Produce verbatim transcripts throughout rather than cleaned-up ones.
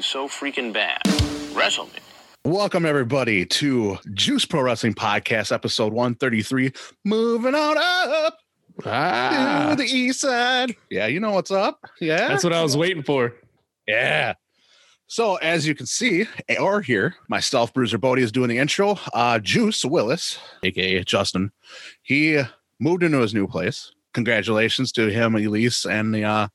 So freaking bad. Wrestle me. Welcome everybody to Juice Pro Wrestling Podcast, episode one thirty-three. Moving on up ah. to the east side. Yeah, you know what's up. Yeah, that's what I was waiting for. Yeah. So as you can see or hear, myself, Bruiser Bodie, is doing the intro. Uh, Juice Willis, aka Justin, he moved into his new place. Congratulations to him, Elise, and the. Uh,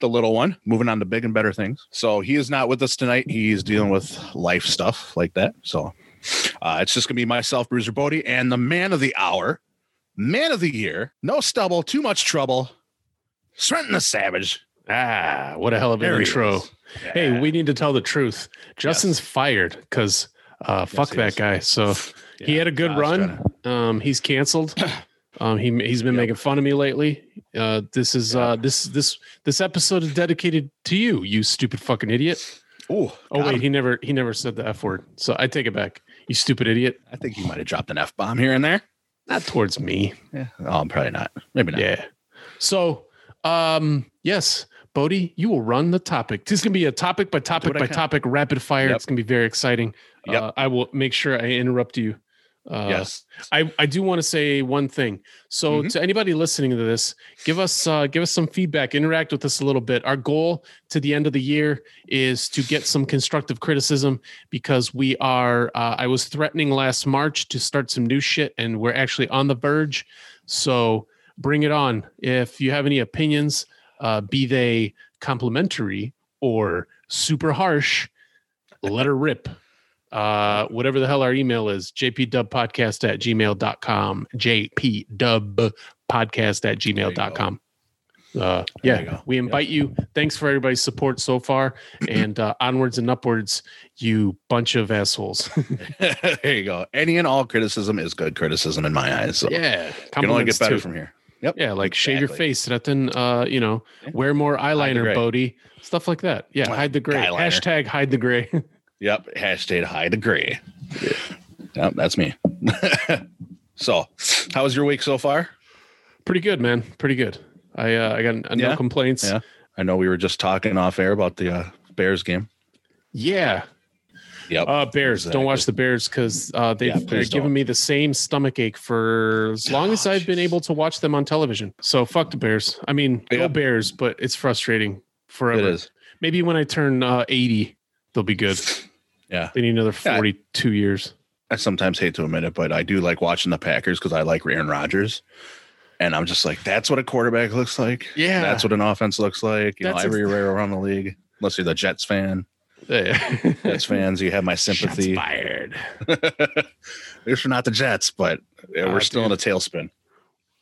the little one, moving on to big and better things. So he is not with us tonight. He's dealing with life stuff like that. So uh, it's just gonna be myself, Bruiser Bodie, and the man of the hour, man of the year, no stubble, too much trouble, Trent the Savage. Ah, what a hell of an intro. Yeah. Hey, we need to tell the truth. Justin's yes. fired because uh, fuck yes, that guy. So yeah, he had a good run. To... Um, he's canceled. Um, he he's been yep. making fun of me lately. Uh, this is uh, this this this episode is dedicated to you, you stupid fucking idiot. Ooh, oh, wait, him. he never he never said the F word, so I take it back. You stupid idiot. I think you might have dropped an F bomb here and there. Not towards me. Yeah, oh, probably not. Maybe not. Yeah. So, um, yes, Bodie, you will run the topic. This is gonna be a topic by topic by topic rapid fire. Yep. It's gonna be very exciting. Yep. Uh, I will make sure I interrupt you. Uh, yes, I, I do want to say one thing. So mm-hmm. to anybody listening to this, give us uh, give us some feedback, interact with us a little bit. Our goal to the end of the year is to get some constructive criticism because we are. Uh, I was threatening last March to start some new shit, and we're actually on the verge. So bring it on. If you have any opinions, uh, be they complimentary or super harsh, let her rip. Uh, whatever the hell our email is, jpdubpodcast at gmail dot com, jpdubpodcast at gmail dot com. Uh, yeah, we invite yep. you. Thanks for everybody's support so far. And uh, onwards and upwards, you bunch of assholes. There you go. Any and all criticism is good criticism in my eyes. So yeah. You can only get better too. From here. Yep. Yeah, like exactly. Shave your face, nothing, uh, you know, wear more eyeliner, Bodie, stuff like that. Yeah, hide the gray. Eyeliner. Hashtag hide the gray. Yep. Hashtag high degree. Yep, that's me. So how was your week so far? Pretty good, man. Pretty good. I uh, I got uh, no yeah. complaints. Yeah. I know we were just talking off air about the uh, Bears game. Yeah. Yep. Uh, Bears. Exactly. Don't watch the Bears because uh, they've, yeah, they're giving me the same stomach ache for as long oh, as I've geez. been able to watch them on television. So fuck the Bears. I mean, yep. no Bears, but it's frustrating forever. It is. Maybe when I turn uh, eighty, they'll be good. Yeah. They need another forty-two yeah, I, years. I sometimes hate to admit it, but I do like watching the Packers because I like Aaron Rodgers. And I'm just like, that's what a quarterback looks like. Yeah. That's what an offense looks like. You that's know, everywhere around the league. Unless you're the Jets fan. Yeah. Jets fans, you have my sympathy. Shots fired. These are not the Jets, but yeah, we're uh, still dude. in a tailspin.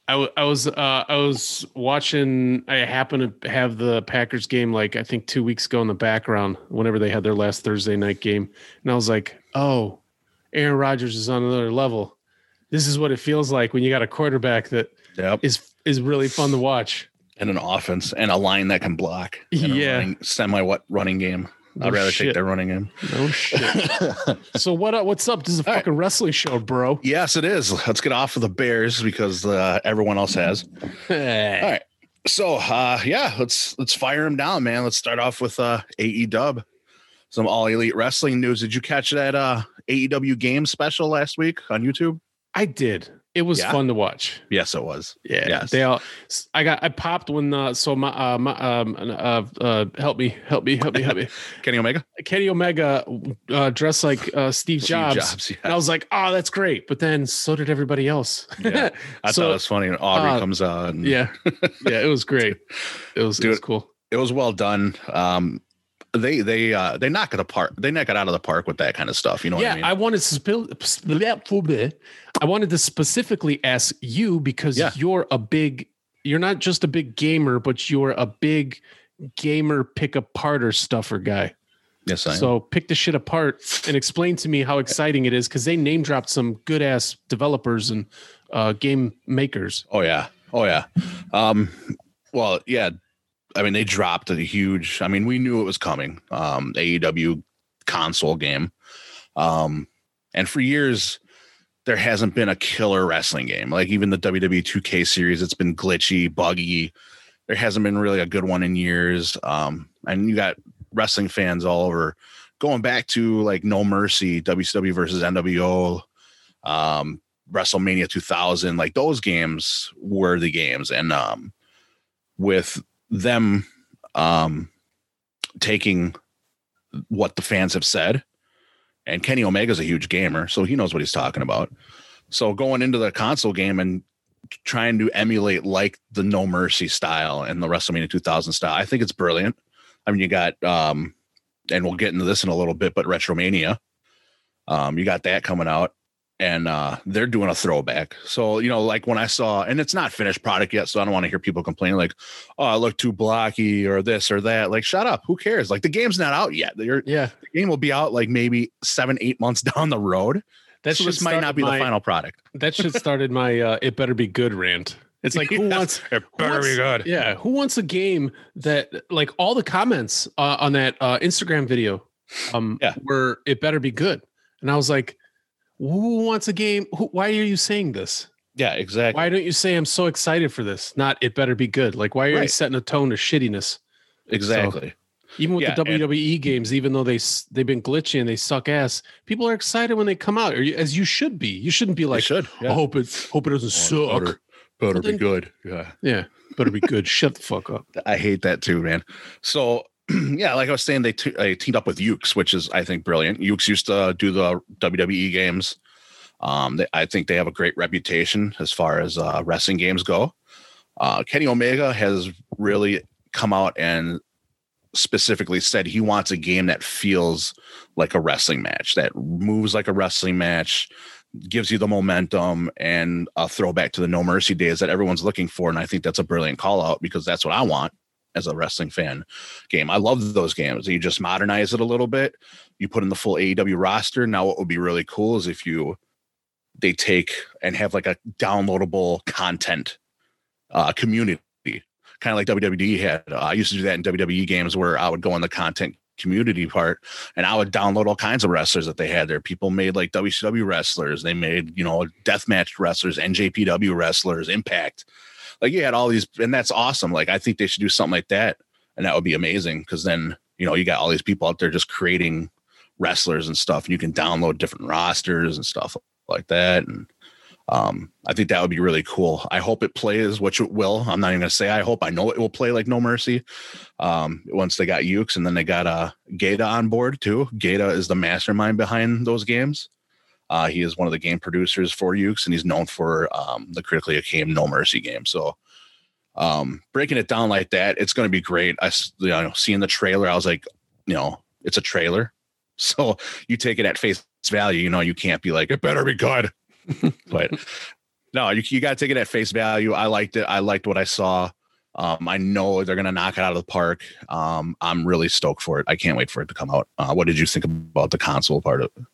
I, w- I was uh, I was watching. I happened to have the Packers game like I think two weeks ago in the background whenever they had their last Thursday night game, and I was like, "Oh, Aaron Rodgers is on another level. This is what it feels like when you got a quarterback that yep. is is really fun to watch, and an offense and a line that can block. And yeah, a running, semi what running game. No I'd rather shit. take their running game. No shit. So what? Uh, what's up? This is a All fucking right. wrestling show, bro. Yes, it is. Let's get off of the Bears because uh, everyone else has. All right. So uh, yeah, let's let's fire them down, man. Let's start off with uh, A E W. Some All Elite Wrestling news. Did you catch that uh, A E W game special last week on YouTube? I I did. It was yeah. fun to watch. Yes, it was. Yeah, yes. They all. I got. I popped when. Uh, so my. Uh, my um. Uh, uh. Help me. Help me. Help me. Help me. Kenny Omega. Kenny Omega uh, dressed like uh, Steve Jobs. Steve Jobs. Yeah. And I was like, oh, that's great. But then so did everybody else. Yeah. I so, thought it was funny. And Aubrey uh, comes on. Yeah. Yeah. It was great. It was. Dude, it was cool. It was well done. Um. They they uh they knock it apart. They knock it out of the park with that kind of stuff. You know, yeah, what I mean? I wanted to I wanted to specifically ask you because yeah. you're a big. You're not just a big gamer, but you're a big gamer pick aparter stuffer guy. Yes, I am. So pick the shit apart and explain to me how exciting it is because they name dropped some good ass developers and uh, game makers. Oh yeah, oh yeah. Um, well, yeah. I mean, they dropped a huge, I mean, we knew it was coming. Um, A E W console game. Um, and for years, there hasn't been a killer wrestling game. Like even the W W E two K series, it's been glitchy, buggy. There hasn't been really a good one in years. Um, and you got wrestling fans all over going back to like No Mercy, W C W versus N W A, um, WrestleMania two thousand. Like those games were the games. And um, with them um taking what the fans have said, and Kenny Omega's a huge gamer, so he knows what he's talking about. So going into the console game and trying to emulate like the No Mercy style and the WrestleMania two thousand style, I think it's brilliant. I mean, you got um and we'll get into this in a little bit, but Retromania, um you got that coming out, and uh they're doing a throwback. So, you know, like when I saw, and it's not finished product yet, so I don't want to hear people complaining like, oh, I look too blocky or this or that. Like, shut up. Who cares? Like, the game's not out yet. You're, yeah. The game will be out like maybe seven, eight months down the road. That so this might not be my, the final product. That shit started my uh, it better be good rant. It's like, who yes, wants it better wants, be good. Yeah. Who wants a game that, like, all the comments uh, on that uh, Instagram video um, yeah. were it better be good. And I was like, who wants a game? Who, why are you saying this? Yeah, exactly. Why don't you say I'm so excited for this? Not it better be good. Like, why are right. you setting a tone of shittiness? Exactly. So, even with yeah, the W W E and, games, even though they they've been glitchy and they suck ass, people are excited when they come out, or you, as you should be. You shouldn't be like, should, yeah. I hope it hope it doesn't oh, suck. Better, better then, be good. Yeah, yeah, better be good. Shut the fuck up. I hate that too, man. So. Yeah, like I was saying, they te- I teamed up with Yukes, which is, I think, brilliant. Yukes used to do the W W E games. Um, they, I think they have a great reputation as far as uh, wrestling games go. Uh, Kenny Omega has really come out and specifically said he wants a game that feels like a wrestling match, that moves like a wrestling match, gives you the momentum, and a throwback to the No Mercy days that everyone's looking for. And I think that's a brilliant call out because that's what I want. As a wrestling fan game, I love those games. You just modernize it a little bit. You put in the full A E W roster. Now, what would be really cool is if you they take and have like a downloadable content uh, community, kind of like W W E had. Uh, I used to do that in W W E games where I would go in the content community part and I would download all kinds of wrestlers that they had there. People made like W C W wrestlers. They made, you know, deathmatch wrestlers, N J P W wrestlers, Impact. Like, you had all these, and that's awesome. Like, I think they should do something like that, and that would be amazing because then, you know, you got all these people out there just creating wrestlers and stuff, and you can download different rosters and stuff like that. And um, I think that would be really cool. I hope it plays, which it will. I'm not even going to say I hope. I know it will play like No Mercy um, once they got Yukes, and then they got uh, Gata on board, too. Gata is the mastermind behind those games. Uh, he is one of the game producers for Yukes, and he's known for um, the critically acclaimed No Mercy game. So um, breaking it down like that, it's going to be great. I, you know, seeing the trailer, I was like, you know, it's a trailer. So you take it at face value. You know, you can't be like, it better be good. But no, you, you got to take it at face value. I liked it. I liked what I saw. Um, I know they're going to knock it out of the park. Um, I'm really stoked for it. I can't wait for it to come out. Uh, what did you think about the console part of it?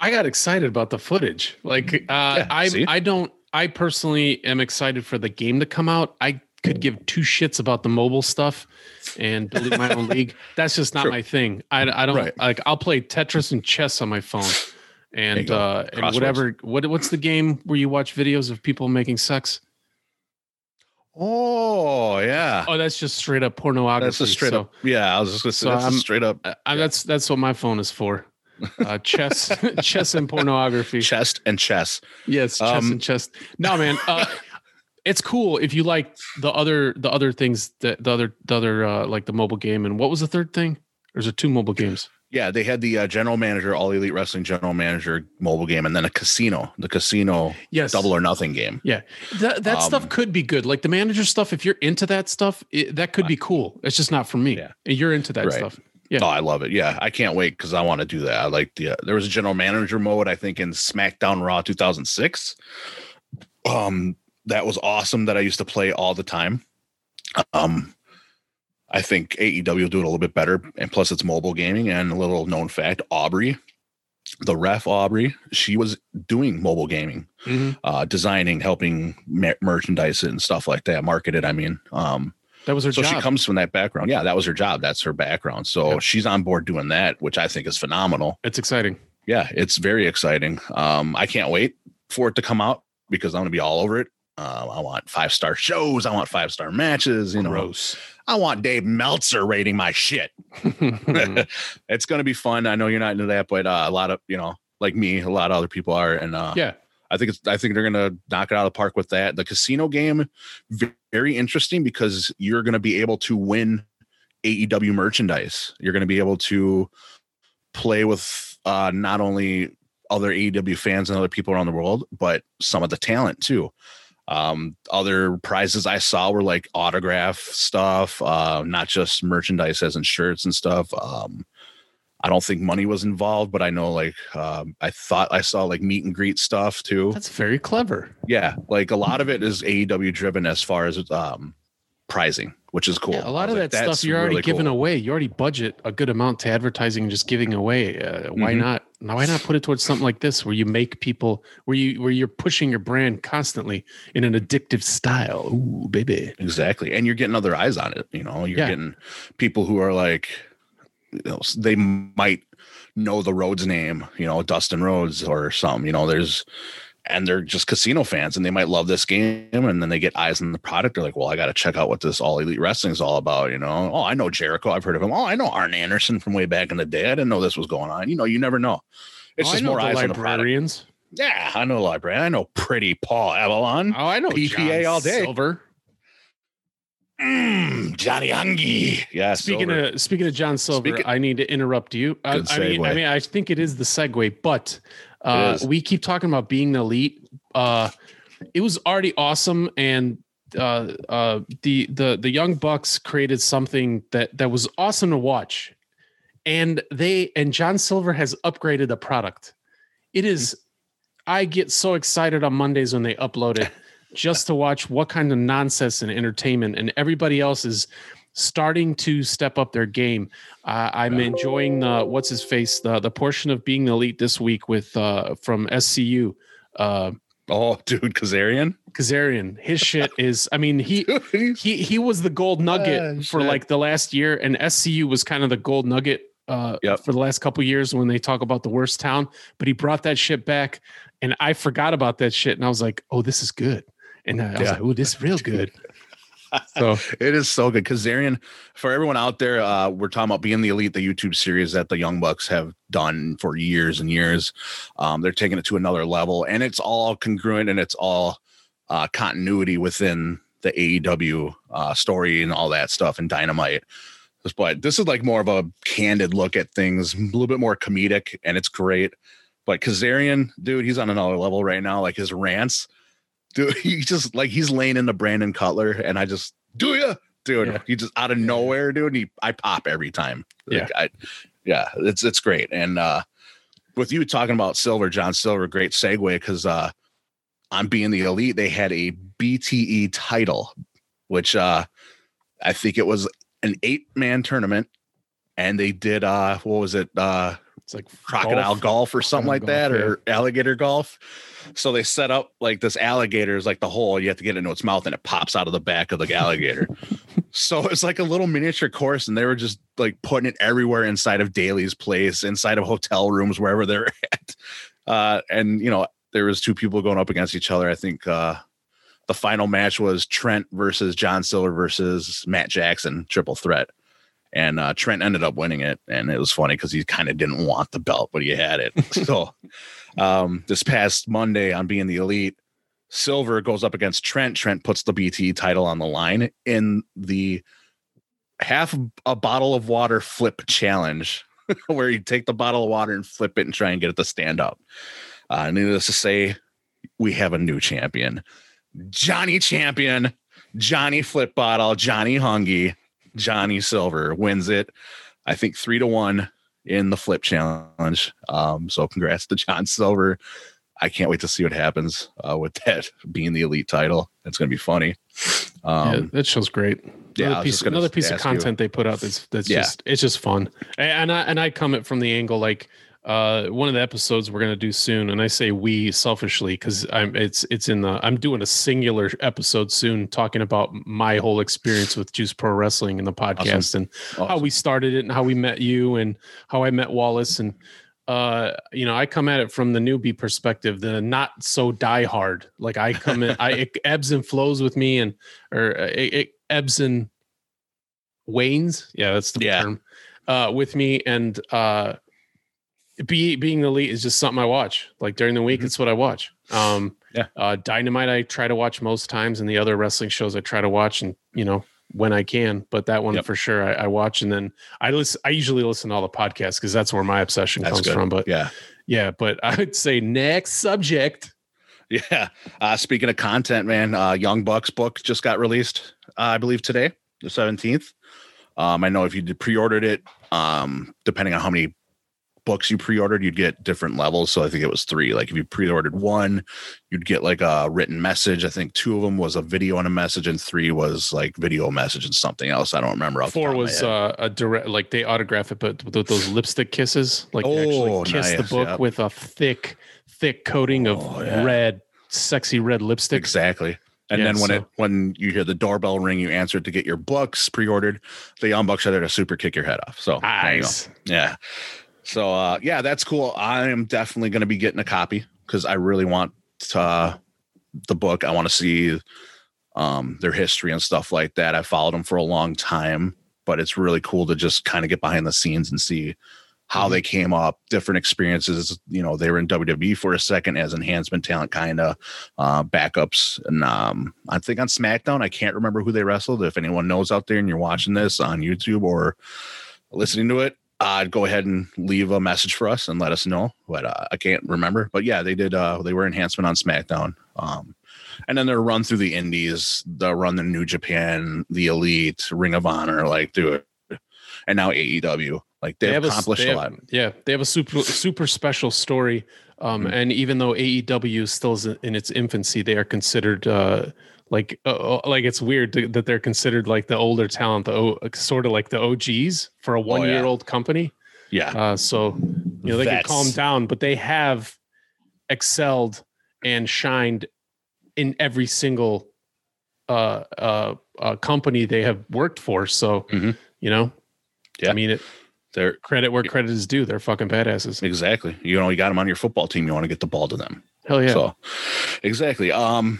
I got excited about the footage. Like, uh, yeah, I, I don't, I personally am excited for the game to come out. I could give two shits about the mobile stuff and building my own league. That's just not True. my thing. I, I don't right. like, I'll play Tetris and chess on my phone and, uh, and whatever, what, what's the game where you watch videos of people making sex? Oh yeah. Oh, that's just straight up pornography. That's a straight so, up. Yeah. I was just going to say so that's straight up. I, yeah. That's, that's what my phone is for. uh, chess, chess and pornography. Chest and chess. Yes, chess um, and chess. No, man, uh, it's cool if you like the other the other things that the other the other uh, like the mobile game, and what was the third thing? There's two mobile games. Yeah, they had the uh, general manager, All Elite Wrestling general manager mobile game, and then a casino, the casino yes. double or nothing game. Yeah, that that um, stuff could be good. Like the manager stuff, if you're into that stuff, it, that could be cool. It's just not for me. Yeah. You're into that right. stuff. Yeah. Oh, I love it. Yeah, I can't wait because I want to do that. I like the uh, there was a general manager mode, I think, in SmackDown Raw two thousand six. Um, that was awesome. That I used to play all the time. Um, I think A E W will do it a little bit better, and plus it's mobile gaming. And a little known fact: Aubrey, the ref Aubrey, she was doing mobile gaming, mm-hmm. uh, designing, helping mer- merchandise it and stuff like that, market it. I mean, um. That was her so job. So she comes from that background. Yeah, that was her job. That's her background. So yep. she's on board doing that, which I think is phenomenal. It's exciting. Yeah, it's very exciting. Um, I can't wait for it to come out because I'm going to be all over it. Uh, I want five-star shows. I want five-star matches. You Gross. know, I want Dave Meltzer rating my shit. It's going to be fun. I know you're not into that, but uh, a lot of, you know, like me, a lot of other people are. And uh, yeah. I think it's, I think they're going to knock it out of the park with that. The casino game, very interesting because you're going to be able to win A E W merchandise. You're going to be able to play with uh, not only other A E W fans and other people around the world, but some of the talent too. Um, other prizes I saw were like autograph stuff, uh, not just merchandise as in shirts and stuff. Um, I don't think money was involved, but I know like um, I thought I saw like meet and greet stuff too. That's very clever. Yeah. Like a lot of it is A E W driven as far as um, pricing, which is cool. Yeah, a lot of like, that stuff you're already really giving cool. away. You already budget a good amount to advertising and just giving away. Uh, why mm-hmm. not? Why not put it towards something like this where you make people where you where you're pushing your brand constantly in an addictive style? Ooh, baby. Exactly. And you're getting other eyes on it. You know, you're yeah. getting people who are like, they might know the Rhodes name, you know, Dustin Rhodes or something, you know, there's, and they're just casino fans and they might love this game. And then they get eyes on the product. They're like, well, I got to check out what this All Elite Wrestling is all about. You know, oh, I know Jericho. I've heard of him. Oh, I know Arn Anderson from way back in the day. I didn't know this was going on. You know, you never know. It's oh, just more eyes on the product. Yeah. I know librarian. I know pretty Paul Avalon. Oh, I know P P A John all day. Silver. Mm, Johnny Ungi. Yeah. Speaking Silver. of speaking of John Silver, speaking, I need to interrupt you. I, I mean, I mean, I think it is the segue, but uh, we keep talking about Being the Elite. Uh, it was already awesome, and uh, uh, the the the Young Bucks created something that that was awesome to watch, and they and John Silver has upgraded the product. It is. I get so excited on Mondays when they upload it. Just to watch what kind of nonsense and entertainment, and everybody else is starting to step up their game. Uh, I'm enjoying the what's his face the the portion of Being the Elite this week with uh, from S C U. Uh, oh, dude, Kazarian. Kazarian, his shit is. I mean, he dude, he he was the gold nugget uh, for shit. like the last year, and S C U was kind of the gold nugget uh, yep. for the last couple of years when they talk about the worst town. But he brought that shit back, and I forgot about that shit, and I was like, oh, this is good. And I was yeah. like, oh, this is real good. So it is so good. Kazarian, for everyone out there, uh, we're talking about Being the Elite, the YouTube series that the Young Bucks have done for years and years. Um, they're taking it to another level, and it's all congruent and it's all uh, continuity within the A E W uh, story and all that stuff and Dynamite. But this is like more of a candid look at things, a little bit more comedic, and it's great. But Kazarian, dude, he's on another level right now. Like his rants. Dude, he just like he's laying into Brandon Cutler, and I just do ya, dude. Yeah. He just out of nowhere, dude. And he, I pop every time. Like, yeah, I, yeah, it's it's great. And uh, with you talking about Silver, John Silver, great segue because uh, on Being the Elite, they had a B T E title, which uh, I think it was an eight man tournament, and they did uh, what was it? Uh, It's like crocodile golf, golf or something like golf, that, yeah. or alligator golf. So they set up like this alligator is like the hole. You have to get it into its mouth and it pops out of the back of the alligator. So it's like a little miniature course. And they were just like putting it everywhere inside of Daly's place, inside of hotel rooms, wherever they're at. Uh, and, you know, there was two people going up against each other. I think uh, the final match was Trent versus John Silver versus Matt Jackson, triple threat. And uh, Trent ended up winning it. And it was funny because he kind of didn't want the belt, but he had it. So um, this past Monday on Being the Elite, Silver goes up against Trent. Trent puts the B T title on the line in the half a bottle of water flip challenge, where you take the bottle of water and flip it and try and get it to stand up. Uh, needless to say, we have a new champion, Johnny Champion, Johnny Flip Bottle, Johnny Hungy, Johnny Silver wins it, I think three to one in the flip challenge. Um, so congrats to John Silver. I can't wait to see what happens uh, with that Being the Elite title. That's going to be funny. Um, yeah, that show's great. Another yeah, piece, another piece of content you. they put out that's that's yeah. just it's just fun. And I and I comment from the angle like uh, one of the episodes we're gonna do soon, and I say we selfishly because I'm it's it's in the I'm doing a singular episode soon talking about my whole experience with Juice Pro Wrestling and the podcast awesome. and awesome. how we started it and how we met you and how I met Wallace and. Uh, you know, I come at it from the newbie perspective, the not so diehard. Like I come in, I it ebbs and flows with me, and or it, it ebbs and wanes. Yeah, that's the yeah. term. Uh, with me and uh, be being the elite is just something I watch. Like during the week, mm-hmm. it's what I watch. Um, yeah. Uh, Dynamite I try to watch most times, and the other wrestling shows I try to watch, and you know. when I can, but that one yep. for sure I, I watch. And then I listen, I usually listen to all the podcasts because that's where my obsession that's comes good. from. But yeah, yeah. But I would say next subject. Yeah. Uh, speaking of content, man, uh, Young Bucks book just got released, uh, I believe today, the seventeenth. Um, I know if you did pre-ordered it, um, depending on how many books you pre-ordered, you'd get different levels. So I think it was three. Like if you pre-ordered one, you'd get like a written message. I think two of them was a video and a message, and three was like video message and something else. I don't remember. Four was uh, a direct, like they autograph it, but with those lipstick kisses, like oh, actually kiss nice. the book yep. with a thick, thick coating of oh, yeah. red, sexy red lipstick. Exactly. And yeah, then when so. it when you hear the doorbell ring, you answer to get your books pre-ordered. The Young Bucks are there to super kick your head off. So nice. There you go. Yeah. So, uh, yeah, that's cool. I am definitely going to be getting a copy because I really want to, uh, the book. I want to see um, their history and stuff like that. I followed them for a long time, but it's really cool to just kind of get behind the scenes and see how they came up, different experiences. You know, they were in W W E for a second as enhancement talent, kind of uh, backups. And um, I think on SmackDown, I can't remember who they wrestled. If anyone knows out there and you're watching this on YouTube or listening to it, I'd uh, go ahead and leave a message for us and let us know, but uh, I can't remember. But yeah, they did. Uh, they were enhancement on SmackDown, um, and then their run through the Indies, the run the New Japan, the Elite, Ring of Honor, like do it, and now A E W. Like they've they have accomplished a, they a lot. Have, yeah, they have a super super special story, um, mm-hmm. and even though A E W still is in its infancy, they are considered. Uh, Like, uh, like it's weird to, that they're considered like the older talent, the o, sort of like the O Gs for a one-year-old oh, yeah. company. Yeah. Uh, so, you know, they That's... can calm down, but they have excelled and shined in every single uh, uh, uh, company they have worked for. So, mm-hmm. you know, yeah. I mean, it. They're credit where credit is due. They're fucking badasses. Exactly. You know, you got them on your football team. You want to get the ball to them. Hell yeah. So, exactly. Um.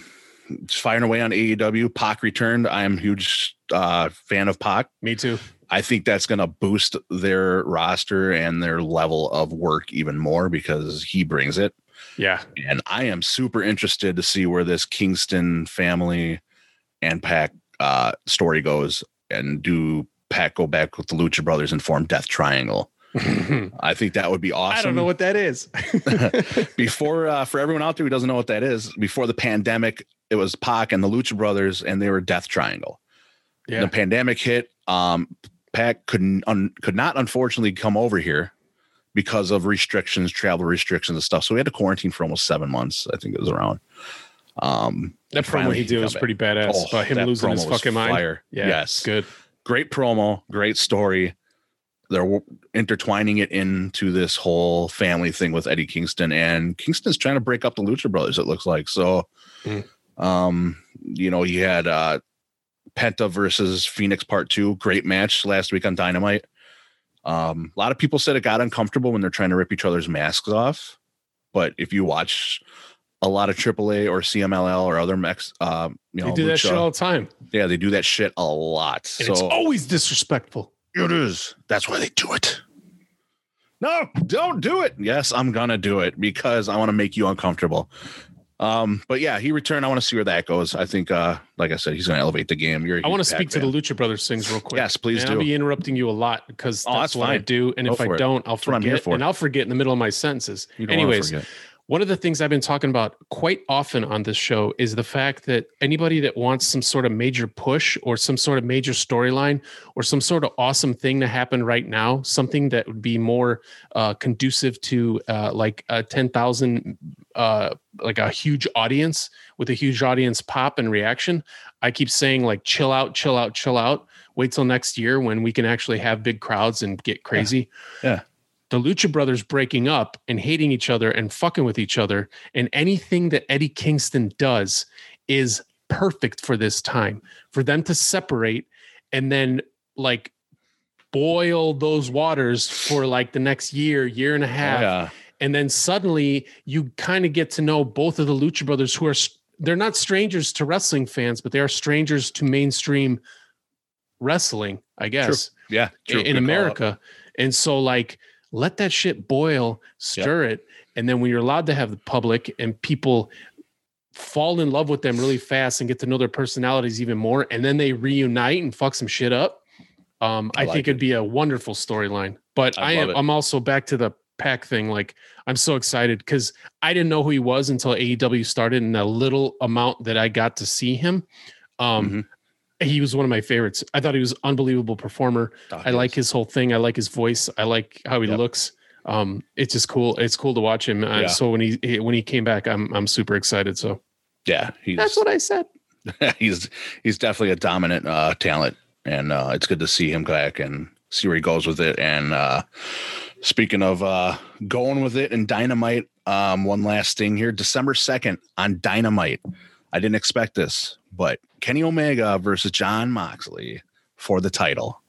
Just firing away on A E W. Pac returned. I am a huge uh, fan of Pac. Me too. I think that's going to boost their roster and their level of work even more because he brings it. Yeah. And I am super interested to see where this Kingston family and Pac uh, story goes. And do Pac go back with the Lucha Brothers and form Death Triangle? I think that would be awesome. I don't know what that is. Before, uh, for everyone out there who doesn't know what that is, before the pandemic, it was Pac and the Lucha Brothers, and they were Death Triangle. Yeah. The pandemic hit. Um, Pac couldn't, un, could not unfortunately come over here because of restrictions, travel restrictions and stuff. So we had to quarantine for almost seven months. I think it was around. Um, that promo he did was pretty badass. Oh, about him losing his fucking fire. mind. Yeah, yes, good, great promo, great story. They're intertwining it into this whole family thing with Eddie Kingston, and Kingston's trying to break up the Lucha Brothers. It looks like so. Mm. Um, you know, he had uh, Penta versus Phoenix Part Two, great match last week on Dynamite. Um, a lot of people said it got uncomfortable when they're trying to rip each other's masks off, but if you watch a lot of triple A or C M L L or other Mex, uh, you know, they do Lucha, that shit all the time. Yeah, they do that shit a lot. And so it's always disrespectful. It is. That's why they do it. No, don't do it. Yes, I'm going to do it because I want to make you uncomfortable. Um, but yeah, he returned. I want to see where that goes. I think, uh, like I said, he's going to elevate the game. You're I want to speak fan. to the Lucha Brothers things real quick. Yes, please and do. I'll be interrupting you a lot because oh, that's, that's what fine. I do. And Go if I it. don't, I'll that's forget. And I'll forget in the middle of my sentences. Anyways, one of the things I've been talking about quite often on this show is the fact that anybody that wants some sort of major push or some sort of major storyline or some sort of awesome thing to happen right now, something that would be more uh, conducive to uh, like a ten thousand, uh, like a huge audience with a huge audience pop and reaction. I keep saying like, chill out, chill out, chill out. Wait till next year when we can actually have big crowds and get crazy. Yeah. yeah. The Lucha Brothers breaking up and hating each other and fucking with each other. And anything that Eddie Kingston does is perfect for this time, for them to separate and then like boil those waters for like the next year, year and a half. Yeah. And then suddenly you kind of get to know both of the Lucha Brothers, who are, they're not strangers to wrestling fans, but they are strangers to mainstream wrestling, I guess. True. Yeah. True. In, in America. And so like, let that shit boil, stir yep. it. And then when you're allowed to have the public and people fall in love with them really fast and get to know their personalities even more, and then they reunite and fuck some shit up. Um, I, I like think it. it'd be a wonderful storyline. But I, I am, I'm also back to the Pac thing. Like, I'm so excited because I didn't know who he was until A E W started, and the little amount that I got to see him. Um, mm-hmm. He was one of my favorites. I thought he was an unbelievable performer. Oh, I like his whole thing. I like his voice. I like how he yep. looks. Um, it's just cool. It's cool to watch him. Uh, yeah. So when he when he came back, I'm I'm super excited. So yeah, he's, that's what I said. he's he's definitely a dominant uh, talent, and uh, it's good to see him back and see where he goes with it. And uh, speaking of uh, going with it and Dynamite, um, one last thing here: December second on Dynamite. I didn't expect this, but Kenny Omega versus John Moxley for the title.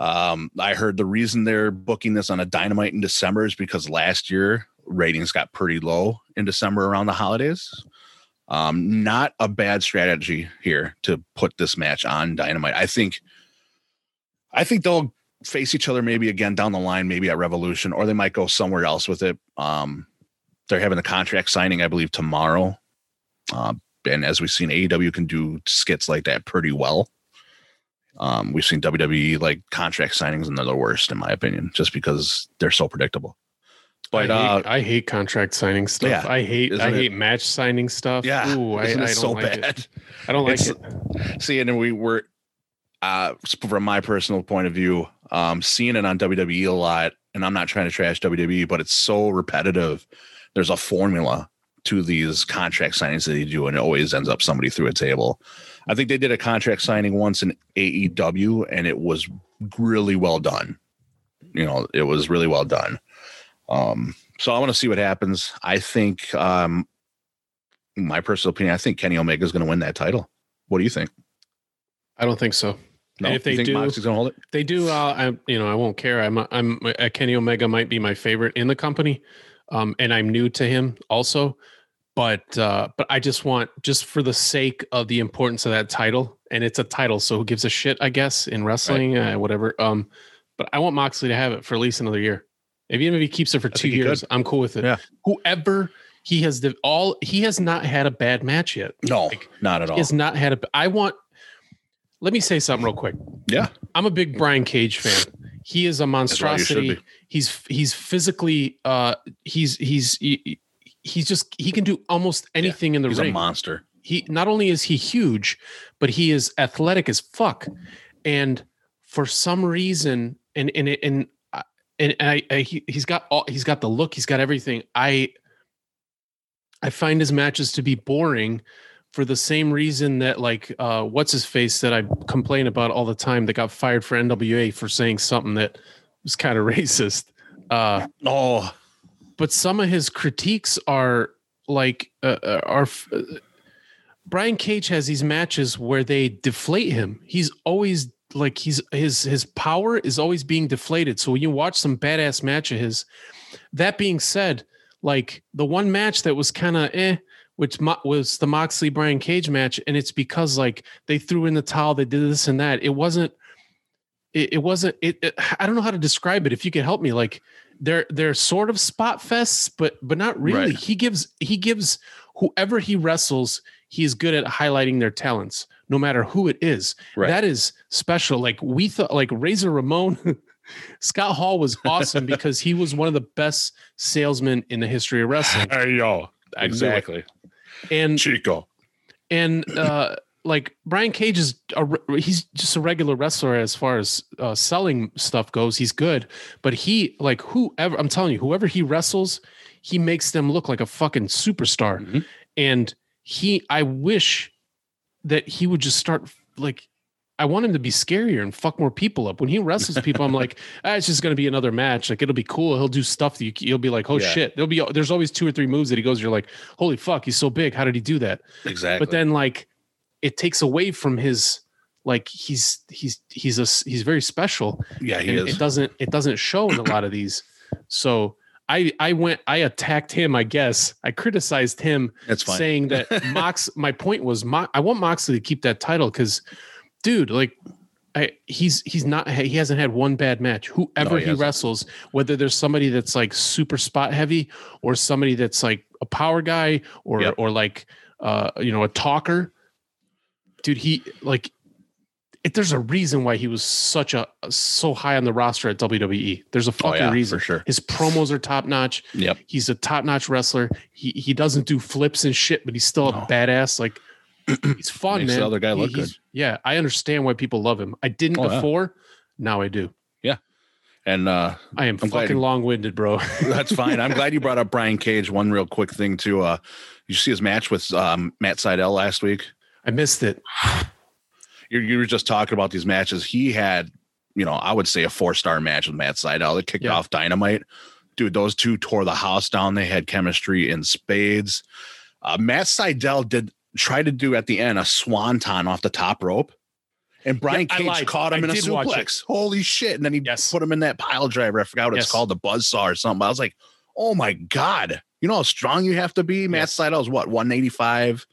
Um, I heard the reason they're booking this on a Dynamite in December is because last year ratings got pretty low in December around the holidays. Um, not a bad strategy here to put this match on Dynamite. I think, I think they'll face each other maybe again down the line, maybe at Revolution, or they might go somewhere else with it. Um, they're having a contract signing, I believe, tomorrow. Um, uh, and as we've seen, A E W can do skits like that pretty well. Um, we've seen W W E like contract signings, and they're the worst in my opinion, just because they're so predictable. But I hate, uh, I hate contract signing stuff. Yeah, I hate, I it, hate match signing stuff. Yeah. Ooh, I, I don't so like bad. it. I don't like it's, it. See, and we were, uh, from my personal point of view, um, seeing it on W W E a lot, and I'm not trying to trash W W E, but it's so repetitive. There's a formula to these contract signings that they do, and it always ends up somebody through a table. I think they did a contract signing once in A E W, and it was really well done. You know, it was really well done. Um, so I want to see what happens. I think, um, my personal opinion, I think Kenny Omega is going to win that title. What do you think? I don't think so. No, and if they do, Moxley's gonna hold it? They do. Uh, I, you know, I won't care. I'm, I'm, uh, Kenny Omega might be my favorite in the company. Um, and I'm new to him also. But uh, but I just want, just for the sake of the importance of that title, and it's a title, so who gives a shit, I guess, in wrestling, right. uh, whatever. Um, but I want Moxley to have it for at least another year. If even if he keeps it for I two years, could. I'm cool with it. Yeah. Whoever he has, the, all he has not had a bad match yet. No, like, not at all. He has not had a. I want. Let me say something real quick. Yeah, I'm a big Brian Cage fan. He is a monstrosity. He's he's physically. Uh, he's he's. He, He's just, he can do almost anything yeah, in the he's ring. He's a monster. He, not only is he huge, but he is athletic as fuck. And for some reason, and, and, and, and, and I, I, he, he's got all, he's got the look, he's got everything. I, I find his matches to be boring for the same reason that like, uh, what's his face that I complain about all the time that got fired for N W A for saying something that was kind of racist. Uh, oh, But some of his critiques are like, uh, are uh, Brian Cage has these matches where they deflate him. He's always like, he's his his power is always being deflated. So when you watch some badass match of his, that being said, like the one match that was kind of eh, which mo- was the Moxley Brian Cage match, and it's because like they threw in the towel, they did this and that. It wasn't. it, it wasn't, it, it, I don't know how to describe it. If you could help me, like they're, they're sort of spot fests, but, but not really. Right. He gives, he gives whoever he wrestles, he is good at highlighting their talents, no matter who it is. Right. That is special. Like we thought, like Razor Ramon, Scott Hall was awesome because he was one of the best salesmen in the history of wrestling. Hey, y'all. Exactly. And Chico. And, uh, like Brian Cage is, a, he's just a regular wrestler as far as uh, selling stuff goes. He's good, but he like whoever I'm telling you, whoever he wrestles, he makes them look like a fucking superstar. Mm-hmm. And he, I wish that he would just start like, I want him to be scarier and fuck more people up. When he wrestles people, I'm like, ah, it's just going to be another match. Like, it'll be cool. He'll do stuff that you, you'll be like, oh, yeah. shit. There'll be, there's always two or three moves that he goes, you're like, holy fuck, he's so big. How did he do that? Exactly. But then, like, it takes away from his, like, he's, he's, he's a, he's very special. Yeah, he and is. It doesn't, it doesn't show in a lot of these. So I, I went, I attacked him, I guess. I criticized him. That's fine. Saying that Mox, my point was, Mo, I want Moxley to keep that title because, dude, like I, he's he's not he hasn't had one bad match. Whoever no, he, he wrestles, whether there's somebody that's like super spot heavy or somebody that's like a power guy or yep. or like uh, you know, a talker, dude, he like if there's a reason why he was such a so high on the roster at W W E. There's a fucking oh, yeah, reason. For sure. His promos are top notch. Yep. He's a top notch wrestler. He he doesn't do flips and shit, but he's still no. a badass. Like. He's fun, makes man. The other guy look he, good. Yeah, I understand why people love him. I didn't oh, before, yeah. now I do. Yeah, and uh, I am I'm fucking long-winded, bro. That's fine. I'm glad you brought up Brian Cage. One real quick thing too. Uh, you see his match with um, Matt Sydal last week? I missed it. You you were just talking about these matches. He had, you know, I would say a four-star match with Matt Sydal. It kicked yeah. off Dynamite. Dude, those two tore the house down. They had chemistry in spades. Uh, Matt Sydal did. Tried to do at the end a swanton off the top rope, and Brian yeah, Cage caught him I in a suplex. Holy shit! And then he yes. put him in that pile driver. I forgot what yes. it's called, the buzzsaw or something. I was like, oh my god! You know how strong you have to be. Matt yes. Sydal's what one eighty-five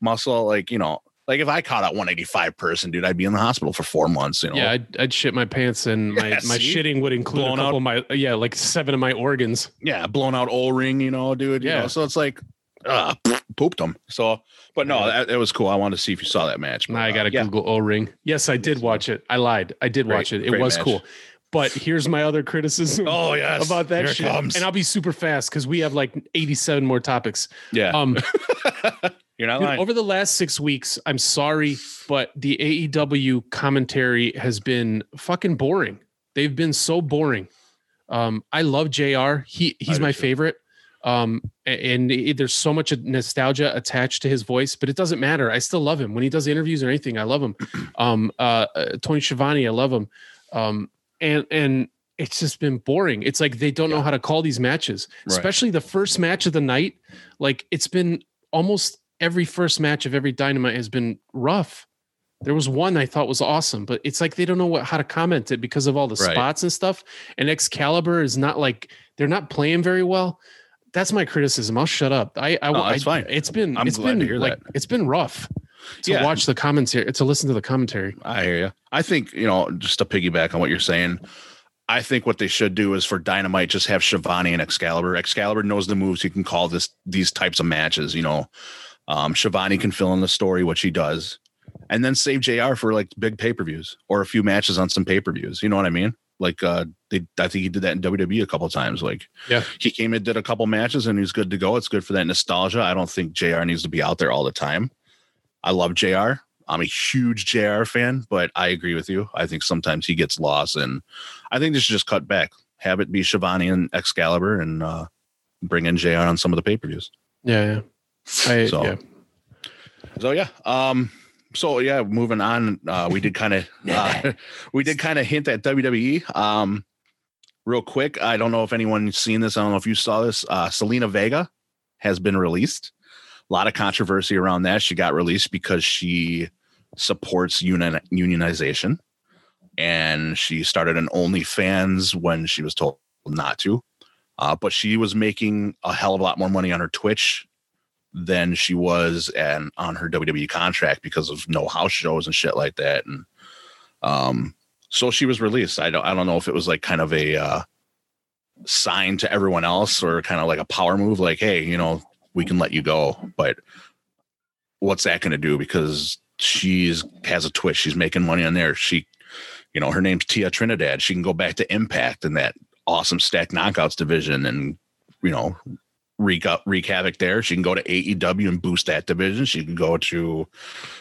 muscle. Like you know, like if I caught a one eighty-five person, dude, I'd be in the hospital for four months. You know, yeah, I'd, I'd shit my pants, and my yeah, my see? shitting would include blown a couple out. Of my yeah, like seven of my organs. Yeah, blown out O-ring. You know, dude. Yeah, you know, so it's like. Uh, pooped him. So, but no, that, that was cool. I wanted to see if you saw that match. But, now I got to uh, yeah. Google O-ring. Yes, I did watch it. I lied. I did great, watch it. It was match. Cool. But here's my other criticism. Oh yes, about that Here shit. Comes. And I'll be super fast because we have like eighty-seven more topics. Yeah. Um, you're not dude, lying. Over the last six weeks, I'm sorry, but the A E W commentary has been fucking boring. They've been so boring. Um, I love J R. He he's my too. favorite. Um, and it, there's so much nostalgia attached to his voice, but it doesn't matter. I still love him when he does interviews or anything. I love him. Um, uh, Tony Schiavone, I love him. Um, and, and it's just been boring. It's like, they don't yeah. know how to call these matches, right. especially the first match of the night. Like it's been almost every first match of every Dynamite has been rough. There was one I thought was awesome, but it's like, they don't know what, how to comment it because of all the right. spots and stuff. And Excalibur is not like, they're not playing very well. That's my criticism. I'll shut up. I, I, no, that's I fine. It's been, I'm it's been like, that. It's been rough to yeah. watch the commentary, to listen to the commentary. I hear you. I think, you know, just to piggyback on what you're saying, I think what they should do is for Dynamite, just have Shivani and Excalibur. Excalibur knows the moves. He can call this, these types of matches, you know, um, Shivani can fill in the story, which he does, and then save J R for like big pay-per-views or a few matches on some pay-per-views. You know what I mean? Like, uh, they, I think he did that in W W E a couple of times. Like, yeah, he came and did a couple matches and he's good to go. It's good for that nostalgia. I don't think J R needs to be out there all the time. I love J R. I'm a huge J R fan, but I agree with you. I think sometimes he gets lost, and I think they should just cut back, have it be Shivani and Excalibur, and uh, bring in J R on some of the pay-per-views. Yeah. yeah. I, so, yeah. so, yeah. Um, So yeah, moving on, uh, we did kind of uh, we did kind of hint at W W E um, real quick. I don't know if anyone's seen this. I don't know if you saw this. Uh, Zelina Vega has been released. A lot of controversy around that. She got released because she supports union unionization, and she started an OnlyFans when she was told not to. Uh, but she was making a hell of a lot more money on her Twitch than she was and on her W W E contract because of no house shows and shit like that. And um, So she was released. I don't, I don't know if it was like kind of a uh, sign to everyone else or kind of like a power move, like, hey, you know, we can let you go. But what's that going to do? Because she's has a twist. She's making money on there. She, you know, her name's Tia Trinidad. She can go back to Impact in that awesome stacked knockouts division and, you know, wreak up, wreak havoc there. She can go to A E W and boost that division. She can go to,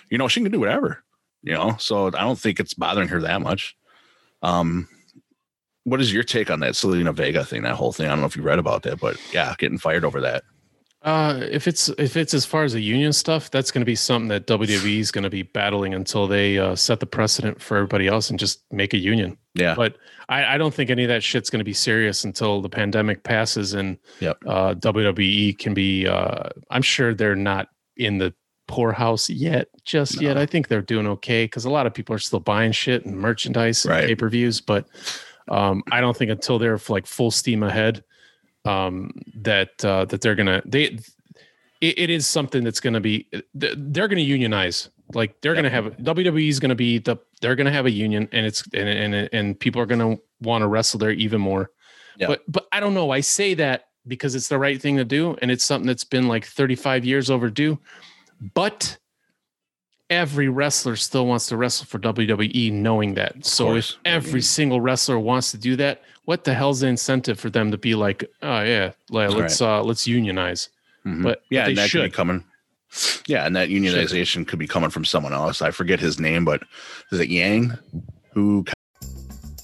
you know, she can do whatever. You know, so I don't think it's bothering her that much. Um, what is your take on that Zelina Vega thing, that whole thing? I don't know if you read about that, but yeah, getting fired over that. Uh, if it's if it's as far as the union stuff, that's going to be something that W W E is going to be battling until they uh, set the precedent for everybody else and just make a union. Yeah. But I, I don't think any of that shit's going to be serious until the pandemic passes and yep. uh, W W E can be. Uh, I'm sure they're not in the poorhouse yet, just no. yet. I think they're doing okay because a lot of people are still buying shit and merchandise and right. pay-per-views, but um, I don't think until they're like full steam ahead um, that uh, that they're gonna they it, it is something that's gonna be they're gonna unionize. Like they're yeah. gonna have W W E is gonna be the they're gonna have a union and it's and and and people are gonna want to wrestle there even more. Yeah. But but I don't know. I say that because it's the right thing to do and it's something that's been like thirty-five years overdue. But every wrestler still wants to wrestle for W W E knowing that. So if every single wrestler wants to do that, what the hell's the incentive for them to be like, oh yeah, like, let's right. uh, let's unionize. Mm-hmm. But yeah, but they and that should. Could be coming. Yeah, and that unionization should. could be coming from someone else. I forget his name, but is it Yang? Who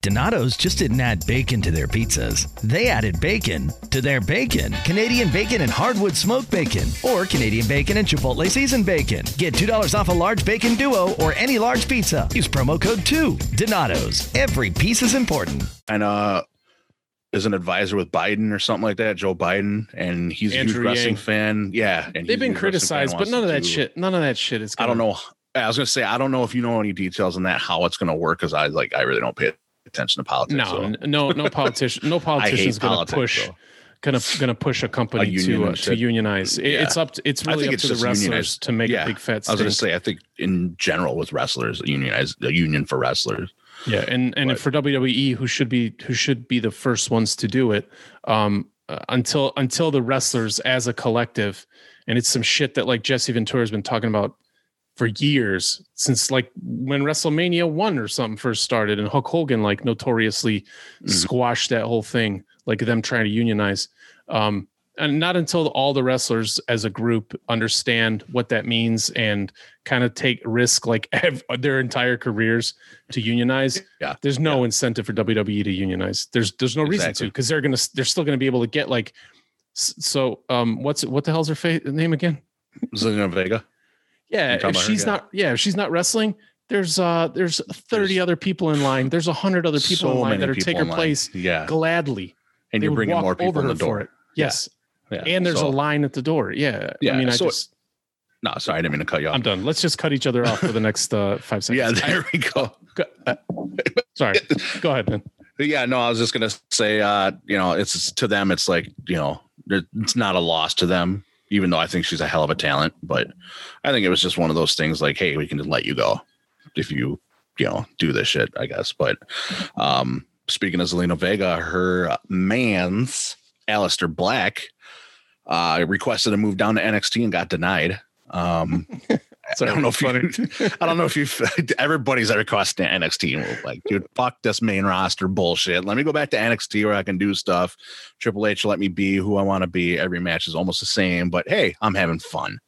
Donato's just didn't add bacon to their pizzas. They added bacon to their bacon. Canadian bacon and hardwood smoked bacon. Or Canadian bacon and Chipotle seasoned bacon. Get two dollars off a large Bacon Duo or any large pizza. Use promo code two. Donato's. Every piece is important. And uh, is an advisor with Biden or something like that, Joe Biden. And he's Andrew a huge wrestling fan. Yeah. And they've been criticized, but none of that do. shit. None of that shit is. Gonna... I don't know. I was going to say, I don't know if you know any details on that, how it's going to work. Cause I like, I really don't pay it. attention to politics. No, so. no, no politician, no politician is going to push, going to going to push a company a union to uh, to unionize. It, yeah. It's up. To, it's really up it's to the wrestlers unionized. to make yeah. a big fat. Stink. I was going to say, I think in general with wrestlers, unionize a union for wrestlers. Yeah, and and but, for W W E, who should be who should be the first ones to do it, um, uh, until until the wrestlers as a collective, and it's some shit that like Jesse Ventura has been talking about for years, since like when WrestleMania one or something first started and Hulk Hogan like notoriously mm-hmm. squashed that whole thing, like them trying to unionize. Um, and not until all the wrestlers as a group understand what that means and kind of take risk like ev- their entire careers to unionize. Yeah, there's no yeah. incentive for W W E to unionize. There's there's no exactly. reason to, because they're gonna they're still gonna be able to get like. So um, what's what the hell's her fa- name again? Zelina Vega. Yeah, if she's her, yeah. not yeah, if she's not wrestling, there's uh there's thirty there's, other people in line. There's a hundred other people so in line that are take her place yeah. gladly. And they you're bringing more people in the door. Yes. Yeah. Yeah. And there's so, a line at the door. Yeah. yeah. I mean, so, I just No, sorry, I didn't mean to cut you off. I'm done. Let's just cut each other off for the next uh, five seconds. Yeah, there we go. go uh, sorry. Go ahead, man. Yeah, no, I was just gonna say uh, you know, it's to them, it's like, you know, it's not a loss to them. Even though I think she's a hell of a talent, but I think it was just one of those things like, hey, we can just let you go if you, you know, do this shit, I guess. But um, speaking of Zelina Vega, her man's Aleister Black uh, requested a move down to N X T and got denied. Um, so I don't know if you, I don't know if you, everybody's at request to N X T and we're like, dude, fuck this main roster bullshit. Let me go back to N X T where I can do stuff. Triple H let me be who I want to be. Every match is almost the same, but hey, I'm having fun.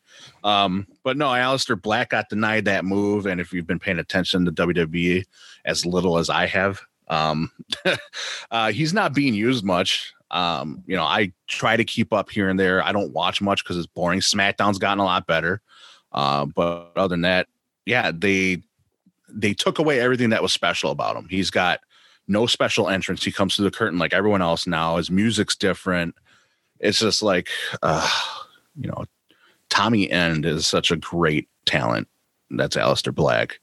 Um, but no, Aleister Black got denied that move. And if you've been paying attention to W W E as little as I have, um, uh, he's not being used much. Um, you know, I try to keep up here and there. I don't watch much because it's boring. SmackDown's gotten a lot better. Uh, but other than that, yeah, they they took away everything that was special about him. He's got no special entrance. He comes through the curtain like everyone else now. His music's different. It's just like, uh, you know, Tommy End is such a great talent. That's Aleister Black.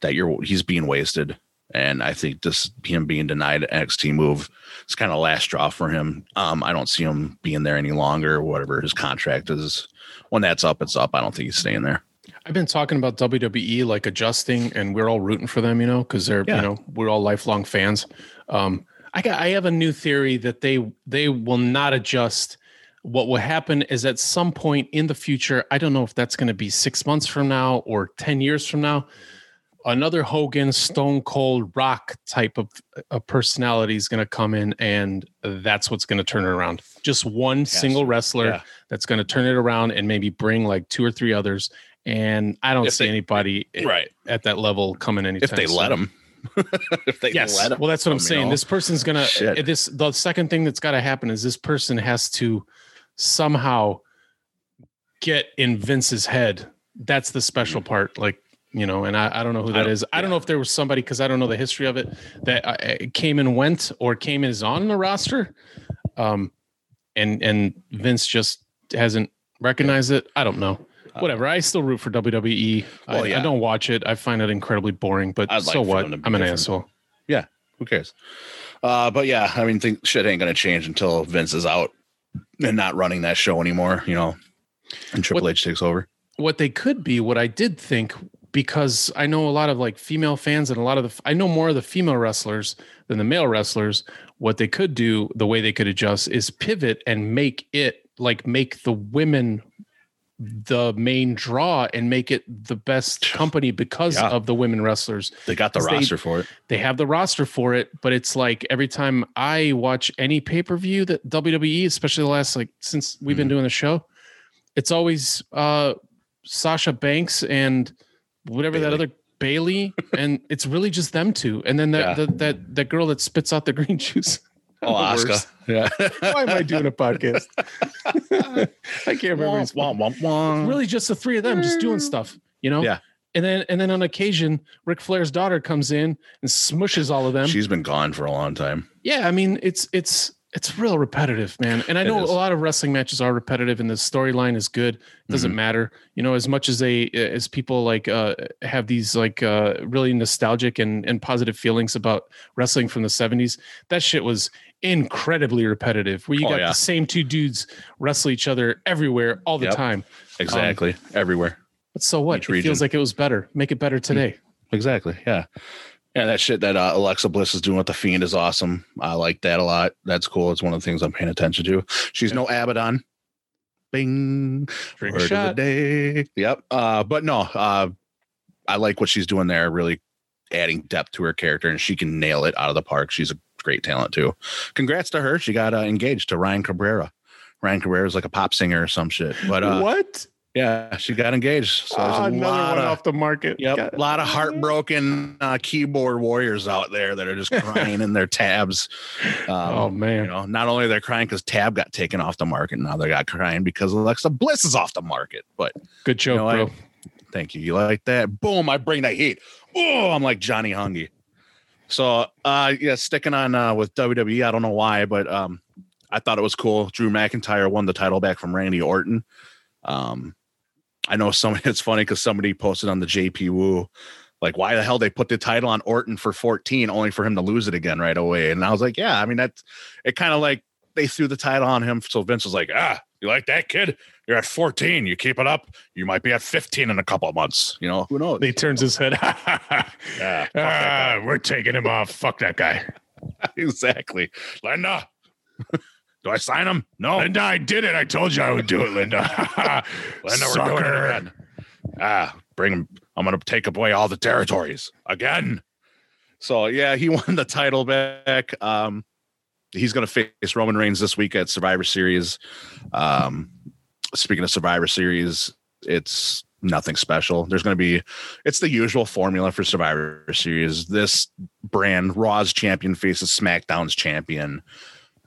That you're he's being wasted. And I think this him being denied an N X T move is kind of last straw for him. Um, I don't see him being there any longer. Whatever his contract is, when that's up, it's up. I don't think he's staying there. I've been talking about W W E like adjusting, and we're all rooting for them, you know, because they're yeah. you know we're all lifelong fans. Um, I got, I have a new theory that they they will not adjust. What will happen is at some point in the future, I don't know if that's going to be six months from now or ten years from now. Another Hogan, Stone Cold, Rock type of uh, personality is going to come in, and that's what's going to turn it around. Just one yes. single wrestler yeah. that's going to turn it around and maybe bring like two or three others. And I don't if see they, anybody right. at that level coming anytime soon. If they so. let them. if they yes. let them. Well, that's what I'm saying. Know. This person's going to – this. The second thing that's got to happen is this person has to somehow get in Vince's head. That's the special mm-hmm. part. Like, you know, and I, I don't know who that I is. I yeah. don't know if there was somebody, because I don't know the history of it, that uh, came and went or came and is on the roster. Um, and and Vince just hasn't recognized yeah. it. I don't know. Uh, Whatever. I still root for W W E. Well, I, yeah. I don't watch it. I find it incredibly boring, but I'd so like what? I'm different. An asshole. Yeah. Who cares? Uh, but yeah, I mean, think shit ain't going to change until Vince is out and not running that show anymore, you know, and Triple what, H takes over. What they could be, what I did think, because I know a lot of like female fans and a lot of the, I know more of the female wrestlers than the male wrestlers. What they could do, the way they could adjust, is pivot and make it like make the women the main draw and make it the best company because yeah. of the women wrestlers. They got the roster they, for it. They have the roster for it, but it's like every time I watch any pay-per-view that W W E, especially the last, like since we've mm. been doing the show, it's always uh, Sasha Banks and whatever Bailey. that other Bailey, and it's really just them two. And then that yeah. the, that that girl that spits out the green juice. Oh, Asuka. Yeah. Why am I doing a podcast? I can't remember. It's really just the three of them just doing stuff, you know? Yeah. And then and then on occasion, Ric Flair's daughter comes in and smushes all of them. She's been gone for a long time. Yeah, I mean, it's it's it's real repetitive, man. And I know a lot of wrestling matches are repetitive, and the storyline is good. It doesn't mm-hmm. matter, you know, as much as they as people like uh, have these like uh, really nostalgic and, and positive feelings about wrestling from the seventies. That shit was incredibly repetitive, where you oh, got yeah. the same two dudes wrestle each other everywhere all the yep. time. Exactly, um, everywhere. But so what? Each it region. Feels like it was better. Make it better today. Exactly. Yeah. Yeah, that shit that uh, Alexa Bliss is doing with The Fiend is awesome. I like that a lot. That's cool. It's one of the things I'm paying attention to. She's yeah. no Abaddon. Bing. Drink Word a shot. Of the day. Yep. Uh, but no, uh, I like what she's doing there, really adding depth to her character, and she can nail it out of the park. She's a great talent, too. Congrats to her. She got uh, engaged to Ryan Cabrera. Ryan Cabrera is like a pop singer or some shit. But uh, What? Yeah, she got engaged. So oh, another one of, off the market. Yep, a lot of heartbroken uh, keyboard warriors out there that are just crying in their tabs. Um, oh, man. You know, not only they're crying because Tab got taken off the market, now they got crying because Alexa Bliss is off the market. But good joke, you know, bro. I, thank you. You like that? Boom, I bring that heat. Oh, I'm like Johnny Hungy. So, uh, yeah, sticking on uh, with W W E, I don't know why, but um, I thought it was cool. Drew McIntyre won the title back from Randy Orton. Um, I know somebody, it's funny because somebody posted on the J P Woo, like, why the hell they put the title on Orton for fourteen only for him to lose it again right away. And I was like, yeah, I mean, that's it kind of like they threw the title on him. So Vince was like, ah, you like that, kid? You're at fourteen. You keep it up. You might be at fifteen in a couple of months. You know, who knows? He turns his head. yeah, ah, we're taking him off. Fuck that guy. Exactly. Linda. Do I sign him? No. Linda, I did it. I told you I would do it, Linda. Linda, Sucker. We're doing it again. Ah, bring him. I'm going to take away all the territories again. So, yeah, he won the title back. Um, he's going to face Roman Reigns this week at Survivor Series. Um, speaking of Survivor Series, it's nothing special. There's going to be, it's the usual formula for Survivor Series. This brand, Raw's champion faces SmackDown's champion.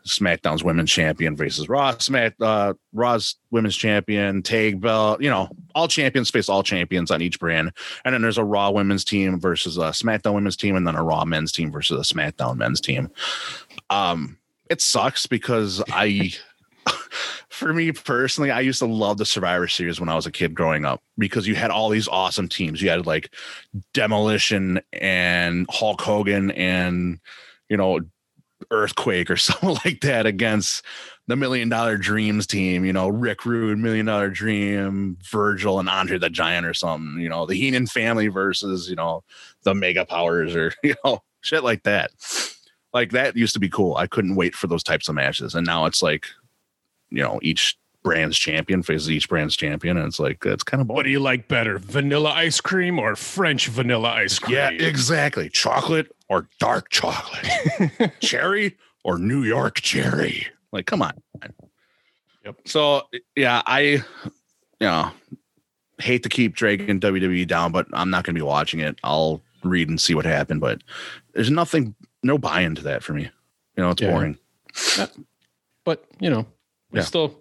SmackDown's women's champion versus Raw, Smack, uh, Raw's women's champion, tag belt, you know, all champions face all champions on each brand. And then there's a Raw women's team versus a SmackDown women's team, and then a Raw men's team versus a SmackDown men's team. Um, it sucks because I, for me personally, I used to love the Survivor Series when I was a kid growing up, because you had all these awesome teams. You had like Demolition and Hulk Hogan and, you know, Earthquake or something like that against the Million Dollar Dreams team, you know, Rick Rude, Million Dollar Dream, Virgil and Andre the Giant or something, you know, the Heenan family versus, you know, the Mega Powers or, you know, shit like that. Like that used to be cool. I couldn't wait for those types of matches. And now it's like, you know, each brand's champion faces each brand's champion, and it's like, that's kind of boring. What do you like better, vanilla ice cream or French vanilla ice cream? Yeah, exactly. Chocolate or dark chocolate. Cherry or New York cherry. Like, come on. Yep. So, yeah, I, you know, hate to keep dragging W W E down, but I'm not going to be watching it. I'll read and see what happened, but there's nothing, no buy into that for me. You know, it's yeah. boring. Yeah. But, you know, we yeah. still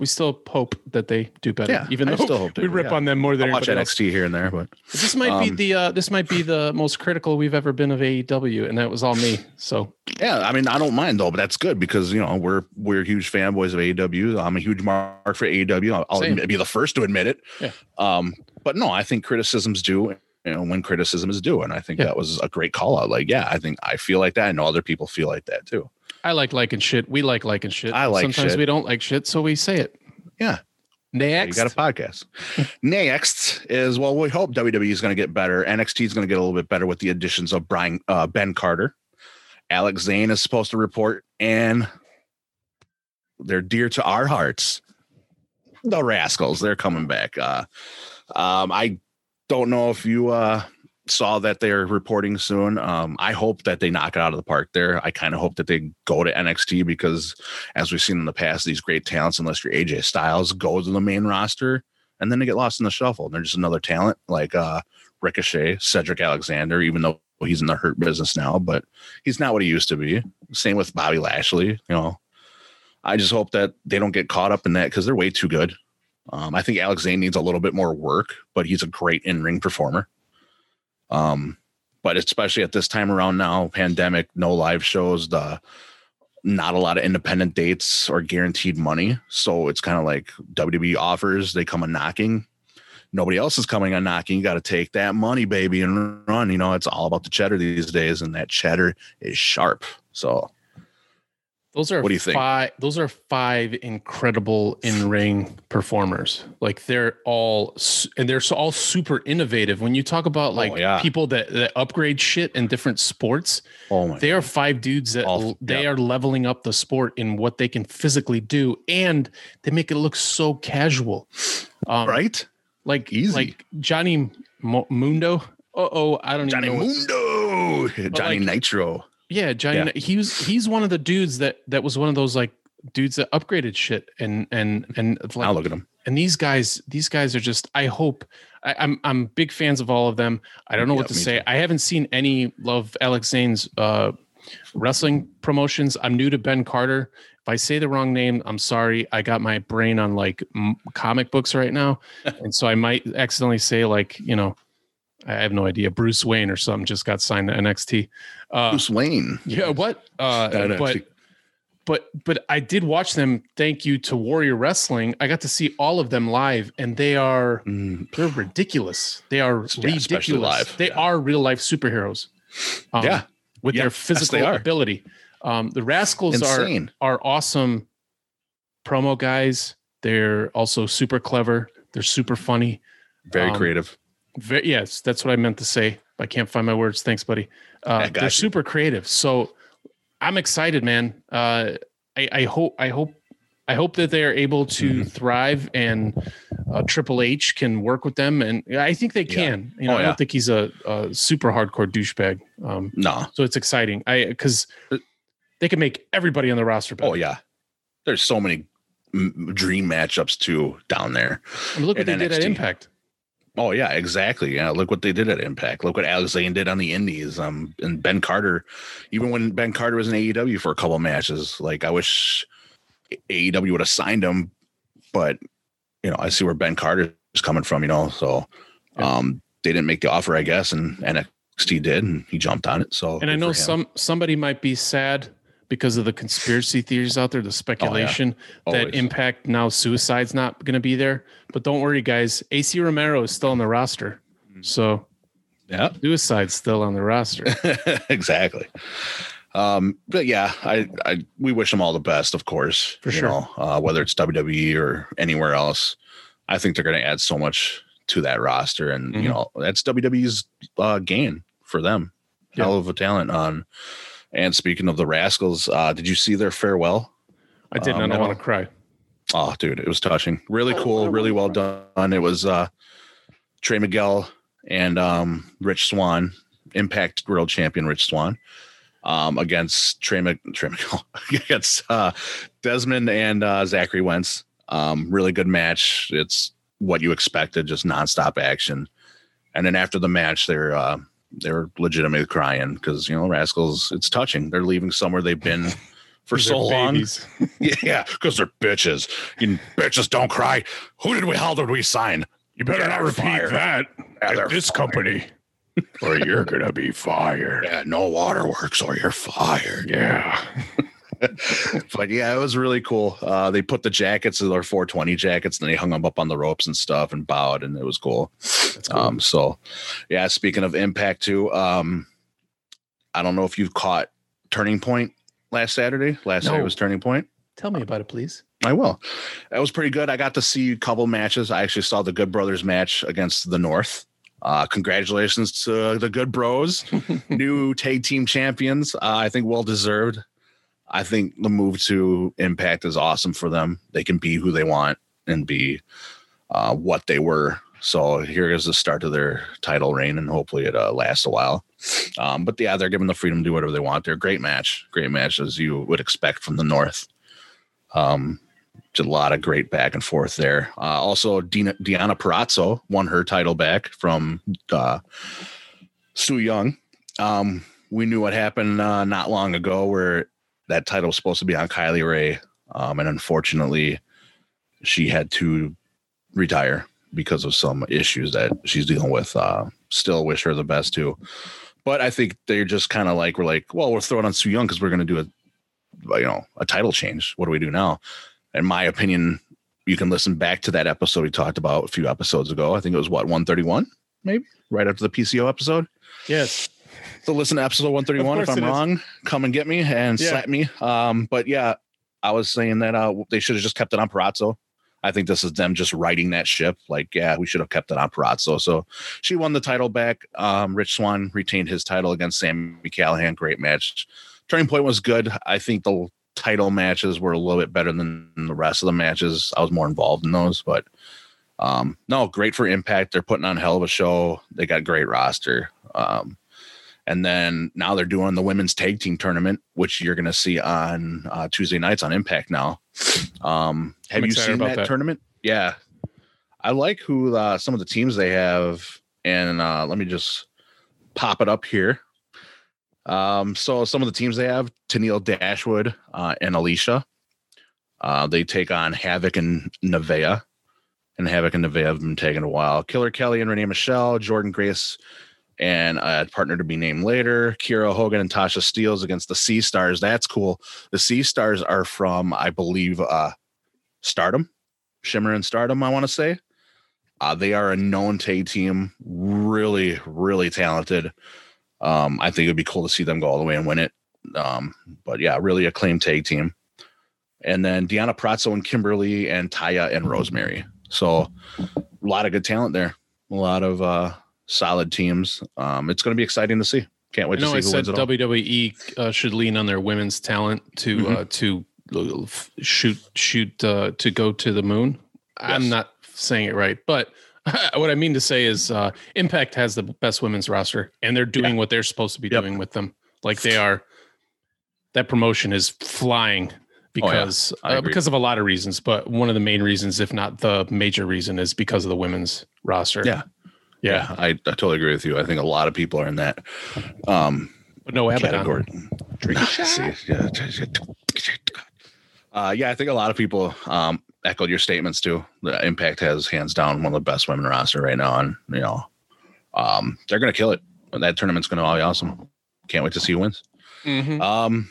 we still hope that they do better. Yeah, even though still hope we rip yeah. on them more than I'll watch N X T else. Here and there, but this might um, be the uh, this might be the most critical we've ever been of A E W, and that was all me. So yeah, I mean, I don't mind though, but that's good because you know we're we're huge fanboys of A E W. I'm a huge mark for A E W. I'll, I'll be the first to admit it. Yeah. Um, but no, I think criticism's due, you know, when criticism is due, and I think yeah. that was a great call out. Like, yeah, I think I feel like that. I know other people feel like that too. I like liking shit. We like liking shit. I like Sometimes shit. We don't like shit, so we say it. Yeah. Next. You got a podcast. Next is, well, we hope W W E is going to get better. N X T is going to get a little bit better with the additions of Brian uh, Ben Carter. Alex Zane is supposed to report, and they're dear to our hearts. The Rascals, they're coming back. Uh, um, I don't know if you... Uh, saw that they're reporting soon. Um, I hope that they knock it out of the park there. I kind of hope that they go to N X T because as we've seen in the past, these great talents, unless you're A J Styles, go to the main roster and then they get lost in the shuffle. And they're just another talent like uh, Ricochet, Cedric Alexander, even though he's in the hurt business now, but he's not what he used to be. Same with Bobby Lashley. You know, I just hope that they don't get caught up in that because they're way too good. Um, I think Alex Zane needs a little bit more work, but he's a great in-ring performer. Um, but especially at this time around now, pandemic, no live shows, the not a lot of independent dates or guaranteed money. So it's kind of like W W E offers, they come a knocking. Nobody else is coming on knocking. You got to take that money, baby, and run. You know, it's all about the cheddar these days, and that cheddar is sharp. So those are what do you think? Five, those are five incredible in-ring performers. Like they're all, and they're all super innovative. When you talk about like oh, yeah. people that, that upgrade shit in different sports, oh my they God. Are five dudes that all, they yep. are leveling up the sport in what they can physically do. And they make it look so casual. Um, right. Like, easy. Like Johnny Mo- Mundo. Oh, I don't Johnny even know. Mundo. Johnny Mundo. Johnny Nitro. Yeah, Johnny. Yeah. He was, he's one of the dudes that that was one of those like dudes that upgraded shit and and and like, I'll look at him. And these guys, these guys are just. I hope I, I'm I'm big fans of all of them. I don't know yeah, what to say. Too. I haven't seen any love Alex Zane's uh, wrestling promotions. I'm new to Ben Carter. If I say the wrong name, I'm sorry. I got my brain on like m- comic books right now, and so I might accidentally say like you know. I have no idea. Bruce Wayne or something just got signed to N X T. Uh, Bruce Wayne. Yeah. What? Uh, but, but, but I did watch them. Thank you to Warrior Wrestling. I got to see all of them live, and they are mm. they're ridiculous. They are yeah, ridiculous. Live. They yeah. are real life superheroes. Um, yeah. With yeah. their physical yes, ability. Um, the Rascals Insane. are are awesome promo guys. They're also super clever. They're super funny. Very um, creative. Very, yes, that's what I meant to say. I can't find my words. Thanks, buddy. Uh, they're you. super creative, so I'm excited, man. Uh, I, I hope, I hope, I hope that they are able to mm-hmm. thrive, and uh, Triple H can work with them, and I think they can. Yeah. You know, oh, I don't yeah. think he's a, a super hardcore douchebag. Um, no, so it's exciting. I because they can make everybody on the roster better. Oh yeah, there's so many dream matchups too down there. I mean, look what they N X T. Did at Impact. Oh yeah, exactly. Yeah, look what they did at Impact. Look what Alex Zane did on the Indies. Um, and Ben Carter, even when Ben Carter was in A E W for a couple of matches, like I wish A E W would have signed him, but you know, I see where Ben Carter is coming from. You know, so um, they didn't make the offer, I guess, and N X T did, and he jumped on it. So, and I know some somebody might be sad because of the conspiracy theories out there, the speculation oh, yeah. that Impact now Suicide's not going to be there. But don't worry, guys. A C Romero is still on the roster. So yeah, Suicide's still on the roster. Exactly. Um, but yeah, I, I we wish them all the best, of course. For sure. You know, uh, whether it's W W E or anywhere else, I think they're going to add so much to that roster. And, mm-hmm. you know, that's W W E's uh, gain for them. Yeah. Hell of a talent on... And speaking of the Rascals, uh, did you see their farewell? I did not. Um, I want to cry. Oh, dude, it was touching. Really cool. Really well done. It was uh, Trey Miguel and um, Rich Swann, Impact World Champion Rich Swann, um, against Trey, M- Trey Miguel, against uh, Desmond and uh, Zachary Wentz. Um, really good match. It's what you expected, just nonstop action. And then after the match, they're uh, – they're legitimately crying because, you know, Rascals, it's touching. They're leaving somewhere they've been for so long. Yeah, because they're bitches. You bitches don't cry. Who did we, how did we sign? You better yeah, not repeat fire. that yeah, at this fired. company or you're going to be fired. Yeah, no waterworks or you're fired. Yeah. But yeah, it was really cool. Uh, they put the jackets, their four twenty jackets, and they hung them up on the ropes and stuff and bowed, and it was cool. That's cool. Um, so yeah, speaking of Impact too, um, I don't know if you've caught Turning Point last Saturday. Last no. Saturday was Turning Point. Tell me about it, please. I will. That was pretty good. I got to see a couple matches. I actually saw the Good Brothers match against the North. Uh, congratulations to the Good Bros, new tag team champions. Uh, I think well deserved. I think the move to Impact is awesome for them. They can be who they want and be uh, what they were. So here is the start of their title reign, and hopefully it uh, lasts a while. Um, but yeah, they're given the freedom to do whatever they want. They're a great match, great match as you would expect from the North. Um, just a lot of great back and forth there. Uh, also, Dina, Deonna Purrazzo won her title back from uh, Su Yung. Um, we knew what happened uh, not long ago where that title was supposed to be on Kylie Rae. Um, and unfortunately she had to retire because of some issues that she's dealing with. Uh, still wish her the best too, but I think they're just kind of like, we're like, well, we're throwing on Su Yung cause we're going to do a, you know, a title change. What do we do now? In my opinion, you can listen back to that episode we talked about a few episodes ago. I think it was what, one thirty-one, maybe right after the P C O episode. Yes. So listen to episode one thirty-one. If I'm wrong, is. come and get me and yeah. slap me. Um, but yeah, I was saying that uh, they should have just kept it on Purrazzo. I think this is them just riding that ship. Like, yeah, we should have kept it on Purrazzo. So she won the title back. Um, Rich Swann retained his title against Sami Callihan. Great match. Turning Point was good. I think the title matches were a little bit better than the rest of the matches. I was more involved in those, but um, no, great for Impact. They're putting on a hell of a show. They got a great roster. Um, And then now they're doing the women's tag team tournament, which you're going to see on uh, Tuesday nights on Impact now. Um, have you seen that, that tournament? Yeah. I like who uh, some of the teams they have. And uh, let me just pop it up here. Um, so some of the teams they have, Tenille Dashwood uh, and Alicia. Uh, they take on Havoc and Nevaeh. And Havoc and Nevaeh have been taking a while. Killer Kelly and Renee Michelle, Jordynne Grace, and a partner to be named later, Kiera Hogan and Tasha Steelz against the Sea Stars. That's cool. The Sea Stars are from, I believe, uh, Stardom, Shimmer and Stardom, I want to say. Uh, they are a known tag team, really, really talented. Um, I think it would be cool to see them go all the way and win it. Um, but, yeah, really acclaimed tag team. And then Deonna Purrazzo and Kimberly and Taya and Rosemary. So a lot of good talent there. A lot of... Uh, solid teams. Um, it's going to be exciting to see. Can't wait to see. I said W W E uh, should lean on their women's talent to mm-hmm. uh, to shoot shoot uh, to go to the moon. Yes. I'm not saying it right, but what I mean to say is uh, Impact has the best women's roster, and they're doing yeah. what they're supposed to be yep. doing with them. Like they are. That promotion is flying because oh, yeah. uh, because of a lot of reasons, but one of the main reasons, if not the major reason, is because of the women's roster. Yeah. Yeah, I, I totally agree with you. I think a lot of people are in that um, no category. Uh, yeah, I think a lot of people um, echoed your statements too. The Impact has hands down one of the best women roster right now, and you know um, they're gonna kill it. That tournament's gonna all be awesome. Can't wait to see who wins. Mm-hmm. Um,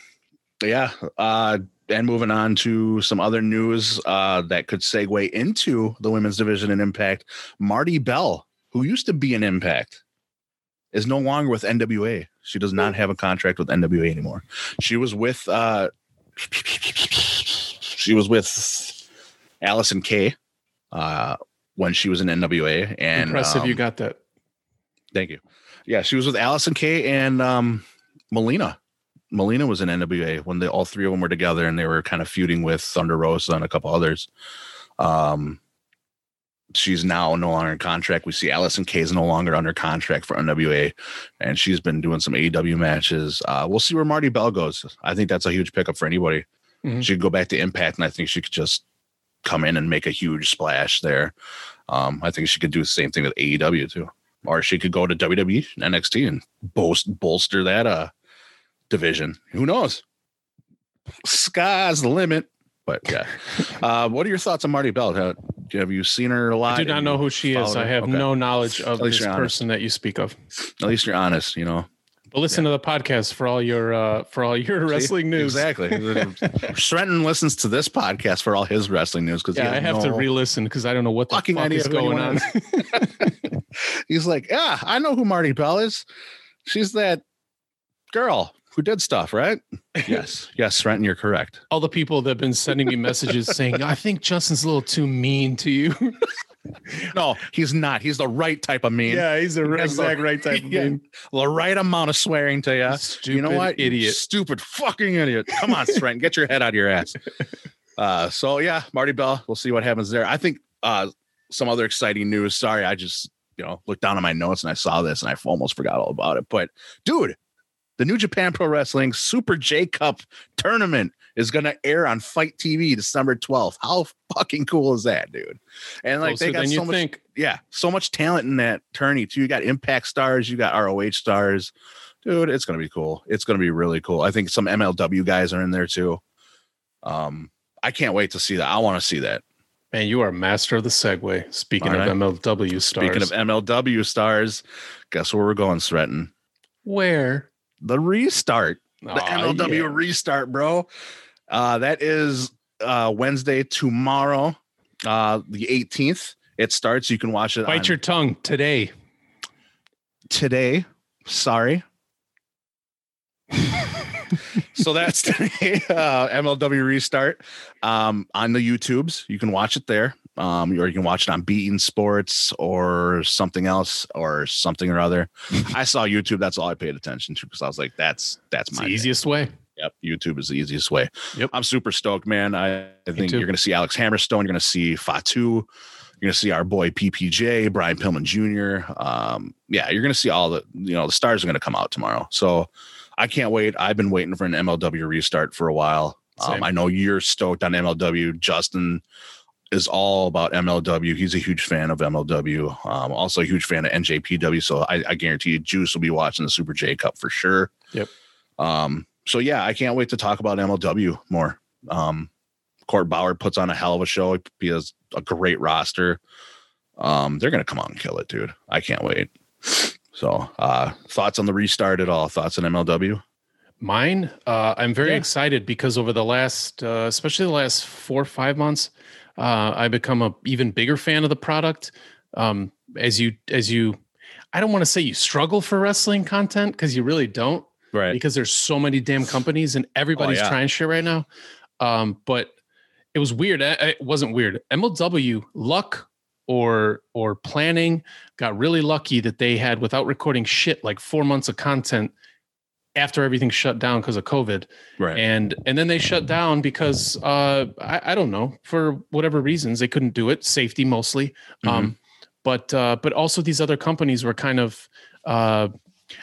yeah, uh, and moving on to some other news uh, that could segue into the women's division in Impact. Marty Bell, who used to be in Impact, is no longer with N W A. She does not have a contract with N W A anymore. She was with uh, she was with Allison Kay uh, when she was in N W A. And impressive, um, you got that. Thank you. Yeah, she was with Allison Kay and um, Melina. Melina was in N W A when they, all three of them were together, and they were kind of feuding with Thunder Rosa and a couple others. Um, she's now no longer in contract. We see Allison Kay is no longer under contract for N W A, and she's been doing some A E W matches. Uh, we'll see where Marty Bell goes. I think that's a huge pickup for anybody. Mm-hmm. She could go back to Impact, and I think she could just come in and make a huge splash there. Um, I think she could do the same thing with A E W too, or she could go to W W E and N X T and boast, bolster that uh, division. Who knows? Sky's the limit. But yeah, uh, what are your thoughts on Marty Bell? How, have you seen her live? I do not know who she is. Her? I have okay. no knowledge of this person that you speak of. At least you're honest, you know. But listen yeah. to the podcast for all your uh, for all your See, wrestling news. Exactly. Trenton listens to this podcast for all his wrestling news because yeah, I have no to re-listen because I don't know what the fuck is going on. He's like, yeah, I know who Marty Bell is. She's that girl who did stuff, right? Yes. Yes, Renton, you're correct. All the people that have been sending me messages saying, I think Justin's a little too mean to you. No, he's not. He's the right type of mean. Yeah, he's the he exact the, right type of yeah, mean. The right amount of swearing to you. Stupid you know what? Idiot. Stupid fucking idiot. Come on, Renton. Get your head out of your ass. Uh, so, yeah, Marty Bell. We'll see what happens there. I think uh, some other exciting news. Sorry, I just, you know, looked down at my notes and I saw this and I almost forgot all about it. But, dude. The New Japan Pro Wrestling Super J Cup tournament is going to air on Fight T V December twelfth. How fucking cool is that, dude? And like Closer they got so much, think. yeah, so much talent in that tourney too. You got Impact stars, you got R O H stars, dude. It's going to be cool. It's going to be really cool. I think some M L W guys are in there too. Um, I can't wait to see that. I want to see that. Man, you are a master of the segue. Speaking right. of M L W stars, speaking of M L W stars, guess where we're going, Sretton? Where? The restart, the Aww, M L W yeah. restart, bro. Uh, that is uh, Wednesday, tomorrow, uh, the eighteenth. It starts. You can watch it. Bite on your tongue today. Today. Sorry. So that's today, uh, M L W restart um, on the YouTubes. You can watch it there. Um, or you can watch it on Beating Sports or something else or something or other. I saw YouTube. That's all I paid attention to because I was like, that's that's it's my the easiest way. Yep. YouTube is the easiest way. Yep. I'm super stoked, man. I, I think you're going to see Alex Hammerstone. You're going to see Fatu. You're going to see our boy P P J, Brian Pillman Junior Um, yeah, you're going to see all the, you know, the stars are going to come out tomorrow. So I can't wait. I've been waiting for an M L W restart for a while. Um, I know you're stoked on M L W. Justin is all about M L W. He's a huge fan of M L W. Um, also a huge fan of N J P W. So I, I guarantee you Juice will be watching the Super J Cup for sure. Yep. Um, so yeah, I can't wait to talk about M L W more. Um, Court Bauer puts on a hell of a show. He has a great roster. Um, they're going to come out and kill it, dude. I can't wait. So uh, thoughts on the restart at all? Thoughts on M L W? Mine? Uh, I'm very yeah. excited because over the last, uh, especially the last four or five months, Uh, I become a even bigger fan of the product. Um, as you, as you, I don't want to say you struggle for wrestling content because you really don't, right? Because there's so many damn companies and everybody's oh, yeah. trying shit right now. Um, but it was weird. It wasn't weird. M L W luck or or planning got really lucky that they had without recording shit like four months of content after everything shut down because of COVID. Right. And, and then they shut down because, uh, I, I don't know, for whatever reasons, they couldn't do it, safety mostly. Mm-hmm. Um, but, uh, but also these other companies were kind of, uh,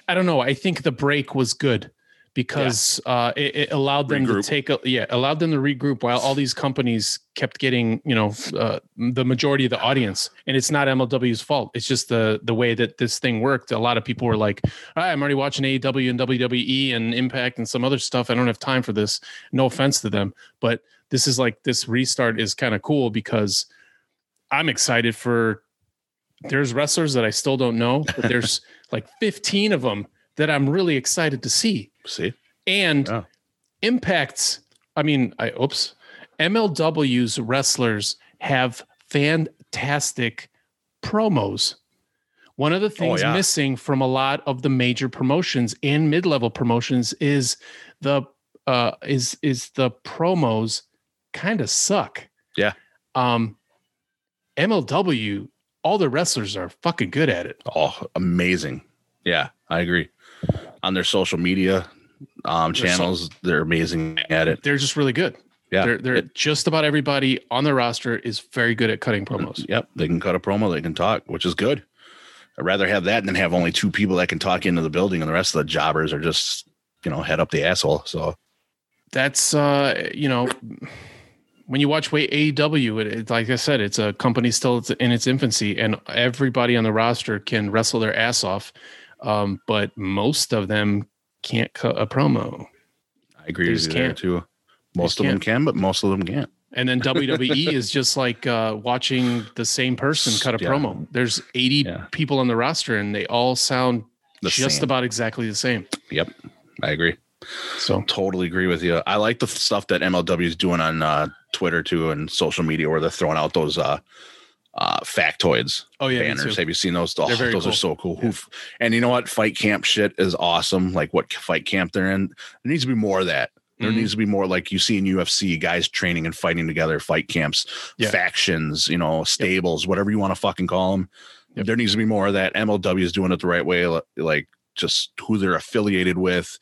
I don't know. I think the break was good because yeah. uh, it, it allowed them regroup. to take a, yeah, allowed them to regroup while all these companies kept getting, you know, uh, the majority of the audience. And it's not M L W's fault. It's just the the way that this thing worked. A lot of people were like, all right, I'm already watching A E W and W W E and Impact and some other stuff. I don't have time for this. No offense to them, but this is like, this restart is kind of cool because I'm excited for, there's wrestlers that I still don't know, but there's like fifteen of them that I'm really excited to see. See? And yeah. Impact's, I mean, I oops, M L W's wrestlers have fantastic promos. One of the things oh, yeah. missing from a lot of the major promotions and mid-level promotions is the uh, is is the promos kind of suck. Yeah. Um, M L W, all the wrestlers are fucking good at it. Oh, amazing. Yeah, I agree. On their social media um, channels, they're amazing at it. They're just really good. Yeah, they're, they're it, just about everybody on the roster is very good at cutting promos. Yep, they can cut a promo, they can talk, which is good. I'd rather have that than have only two people that can talk into the building, and the rest of the jobbers are just, you know, head up the asshole. So that's uh, you know, when you watch A E W, it, it, like I said, it's a company still in its infancy, and everybody on the roster can wrestle their ass off. Um, but most of them can't cut a promo. I agree with you there too. Most of them can, but most of them can't. And then W W E is just like uh, watching the same person cut a yeah. promo. There's eighty yeah. people on the roster, and they all sound the just same. about exactly the same. Yep, I agree. So totally agree with you. I like the stuff that M L W is doing on uh, Twitter too and social media, where they're throwing out those uh, Uh, factoids. Oh yeah, banners. Have you seen those? Oh, those cool. are so cool. Yeah. And you know what? Fight camp shit is awesome. Like what fight camp they're in. There needs to be more of that. There mm-hmm. needs to be more like you see in U F C, guys training and fighting together, fight camps, yeah. factions, you know, stables, yep. whatever you want to fucking call them. Yep. There needs to be more of that. M L W is doing it the right way. Like just who they're affiliated with.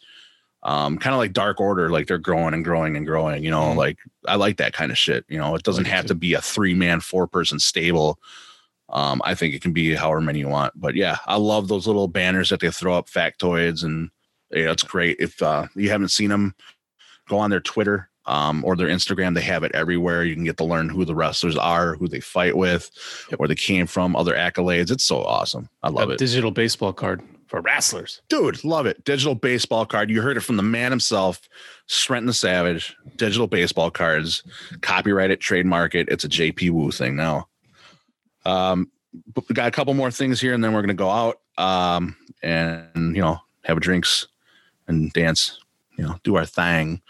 Um, kind of like Dark Order, like they're growing and growing and growing, you know, mm-hmm. like I like that kind of shit. You know, it doesn't like have it to be a three man, four person stable. Um, I think it can be however many you want, but yeah, I love those little banners that they throw up, factoids, and yeah, it's great. If uh, you haven't seen them, go on their Twitter um, or their Instagram. They have it everywhere. You can get to learn who the wrestlers are, who they fight with, yep. where they came from, other accolades. It's so awesome. I love a it. Digital baseball card. For wrestlers. Dude, love it. Digital baseball card. You heard it from the man himself, Trent the Savage. Digital baseball cards. Copyright it, trademark it. It's a J P Wu thing now. Um, but we got a couple more things here, and then we're going to go out um, and, you know, have a drinks and dance, you know, do our thing.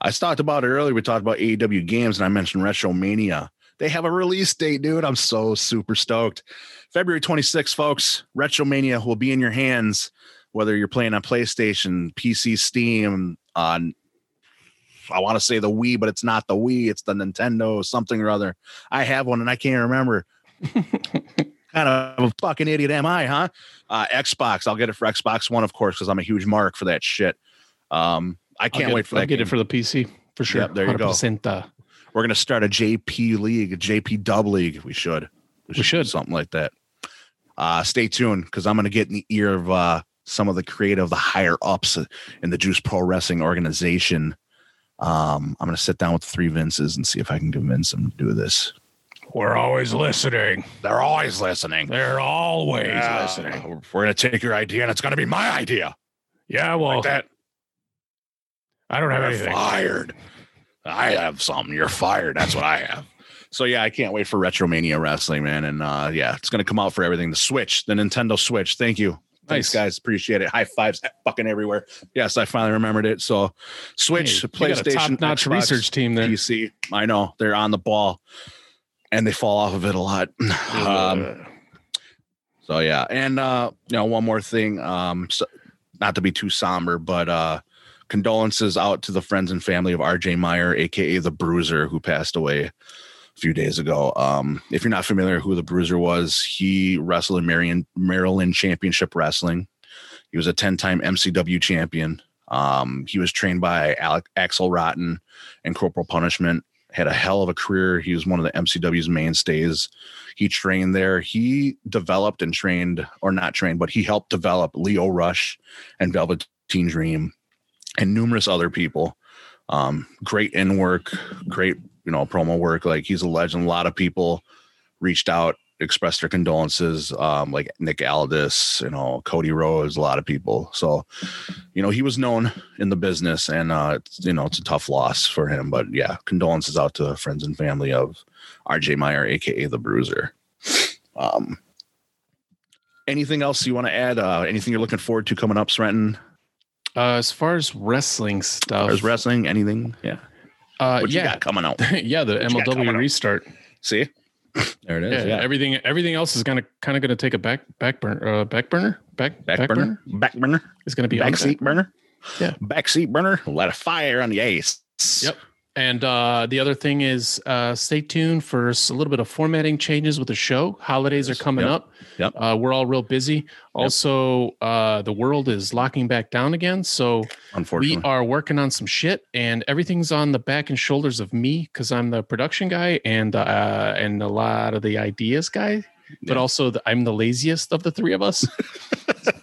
I talked about it earlier. We talked about A E W games, and I mentioned Retromania. They have a release date, dude. I'm so super stoked. February twenty-sixth, folks. Retromania will be in your hands, whether you're playing on PlayStation, P C, Steam, on I want to say the Wii, but it's not the Wii. It's the Nintendo something or other. I have one and I can't remember. Kind of a fucking idiot am I, huh? Uh, Xbox. I'll get it for Xbox One, of course, because I'm a huge mark for that shit. Um, I can't get, wait for I'll that. I'll get game. it for the P C for sure. Yep, there you go. Uh, We're going to start a J P League, a J P Dub League. We should. We should. We should. Something like that. Uh, stay tuned, because I'm going to get in the ear of uh, some of the creative, the higher ups in the Juice Pro Wrestling organization. Um, I'm going to sit down with the three Vinces and see if I can convince them to do this. We're always listening. They're always listening. They're always yeah. listening. We're going to take your idea, and it's going to be my idea. Yeah, well. Like that. I don't have We're anything. Fired. I have something. You're fired. That's what I have. So, yeah, I can't wait for Retromania Wrestling, man. And, uh, yeah, it's going to come out for everything. The Switch, the Nintendo Switch. Thank you. Nice. Thanks, guys. Appreciate it. High fives fucking everywhere. Yes, I finally remembered it. So, Switch, hey, PlayStation, top-notch research team there. P C. I know. They're on the ball. And they fall off of it a lot. Um, so, yeah. And, uh, you know, one more thing. Um, so, not to be too somber, but... Uh, condolences out to the friends and family of R J. Meyer, a k a. The Bruiser, who passed away a few days ago. Um, if you're not familiar who The Bruiser was, he wrestled in Marion, Maryland Championship Wrestling. He was a ten-time M C W champion. Um, he was trained by Alec, Axel Rotten and Corporal Punishment. Had a hell of a career. He was one of the M C W's mainstays. He trained there. He developed and trained, or not trained, but he helped develop Leo Rush and Velveteen Dream. and numerous other people. Um, great in work, great, you know, promo work. Like, he's a legend. A lot of people reached out, expressed their condolences, um, like Nick Aldis, you know, Cody Rhodes, a lot of people. So, you know, he was known in the business, and, uh, you know, it's a tough loss for him. But yeah, condolences out to friends and family of R J Meyer, A K A The Bruiser. Um, anything else you want to add? Uh, anything you're looking forward to coming up, Srenton? Uh, as far as wrestling stuff, as wrestling, anything? Yeah. Uh, what you yeah. got coming out? yeah. The what M L W restart. Out? See? There it is. Yeah, yeah. Everything everything else is gonna kind of gonna take a back back burner uh, back burner back back, back burner? burner back burner. It's gonna be back seat burner. burner. Yeah, back seat burner. Light a fire on the ace. Yep. And uh, the other thing is, uh, stay tuned for a little bit of formatting changes with the show. Holidays yes. are coming yep. up. Yep. Uh, we're all real busy. Yep. Also, uh, the world is locking back down again. So we are working on some shit, and everything's on the back and shoulders of me, because I'm the production guy and uh, and a lot of the ideas guy. But yeah. also, the, I'm the laziest of the three of us.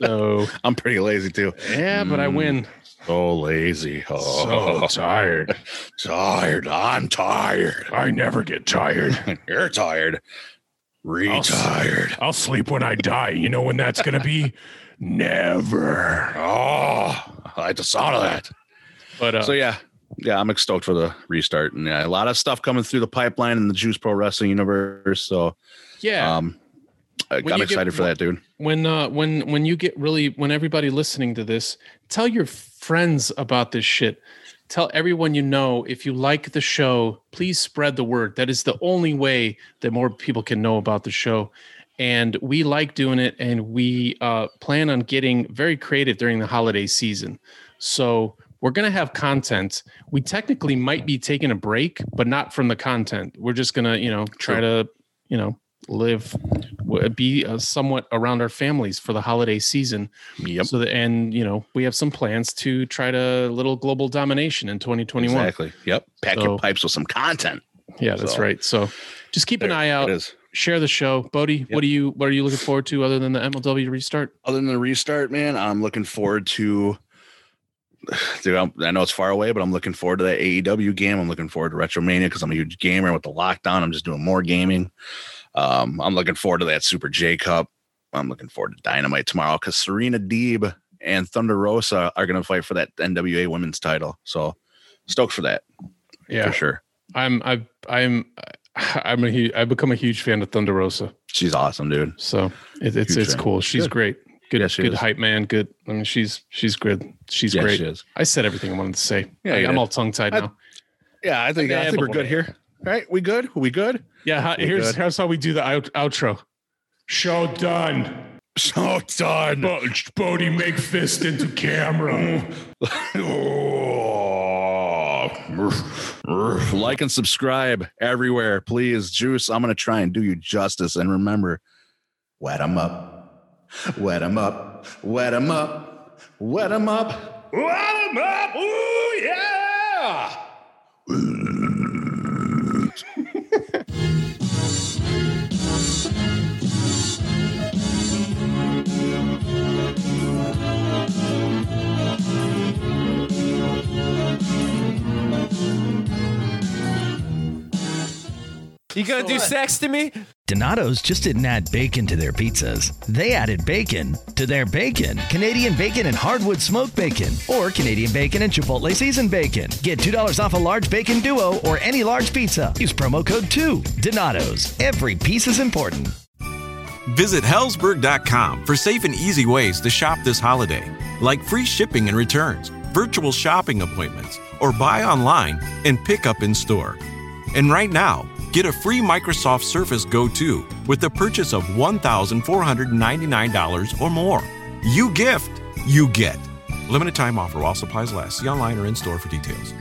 So I'm pretty lazy too. Yeah, mm. but I win. So lazy. Oh, so tired. tired. I'm tired. I never get tired. You're tired. Retired. I'll, I'll sleep when I die. You know when that's going to be? Never. Oh, I like the sound of that. But uh, So, yeah. Yeah, I'm stoked for the restart. And yeah, a lot of stuff coming through the pipeline in the Juice Pro Wrestling universe. So, yeah. Um, When I'm excited get, for that, dude. When uh, when when you get really when everybody listening to this, tell your friends about this shit. Tell everyone you know. If you like the show, please spread the word. That is the only way that more people can know about the show. And we like doing it, and we uh, plan on getting very creative during the holiday season. So we're gonna have content. We technically might be taking a break, but not from the content. We're just gonna, you know, try True. to, you know. live be uh, somewhat around our families for the holiday season. Yep. So that, and you know, we have some plans to try to little global domination in twenty twenty-one. Exactly. Yep. Pack so, your pipes with some content. Yeah, that's so. right. So just keep there, an eye out. Share the show. Bodie, yep. what do you what are you looking forward to other than the M L W restart? Other than the restart, man, I'm looking forward to Dude, I'm, I know it's far away, but I'm looking forward to that A E W game. I'm looking forward to Retromania because I'm a huge gamer. With the lockdown, I'm just doing more gaming. Um, I'm looking forward to that Super J Cup. I'm looking forward to Dynamite tomorrow because Serena Deeb and Thunder Rosa are going to fight for that N W A women's title. So stoked for that. Yeah, for sure. I'm I've, I'm I'm a I've become a huge fan of Thunder Rosa. She's awesome, dude. So it, it's huge it's fan. cool. She's good. great. Good, yeah, good is. hype man. Good. I mean, she's she's good. She's yeah, great. She is. I said everything I wanted to say. Yeah, like, I'm all tongue tied now. Yeah, I think I, I think we're good here. All right, we good? We good? Yeah. How, here's good. here's how we do the out, outro. Show done. Show done. Bo- Bodie, make fist into camera. Like and subscribe everywhere, please. Juice, I'm gonna try and do you justice, and remember, wet 'em up, wet 'em up, wet 'em up, wet 'em up, wet 'em up. Ooh yeah. You gonna do sex to me? Donato's just didn't add bacon to their pizzas. They added bacon to their bacon. Canadian bacon and hardwood smoked bacon. Or Canadian bacon and Chipotle seasoned bacon. Get two dollars off a large bacon duo or any large pizza. Use promo code two. Donato's. Every piece is important. Visit Helzberg dot com for safe and easy ways to shop this holiday. Like free shipping and returns, virtual shopping appointments, or buy online and pick up in store. And right now, get a free Microsoft Surface Go two with the purchase of one thousand four hundred ninety-nine dollars or more. You gift, you get. Limited time offer while supplies last. See online or in store for details.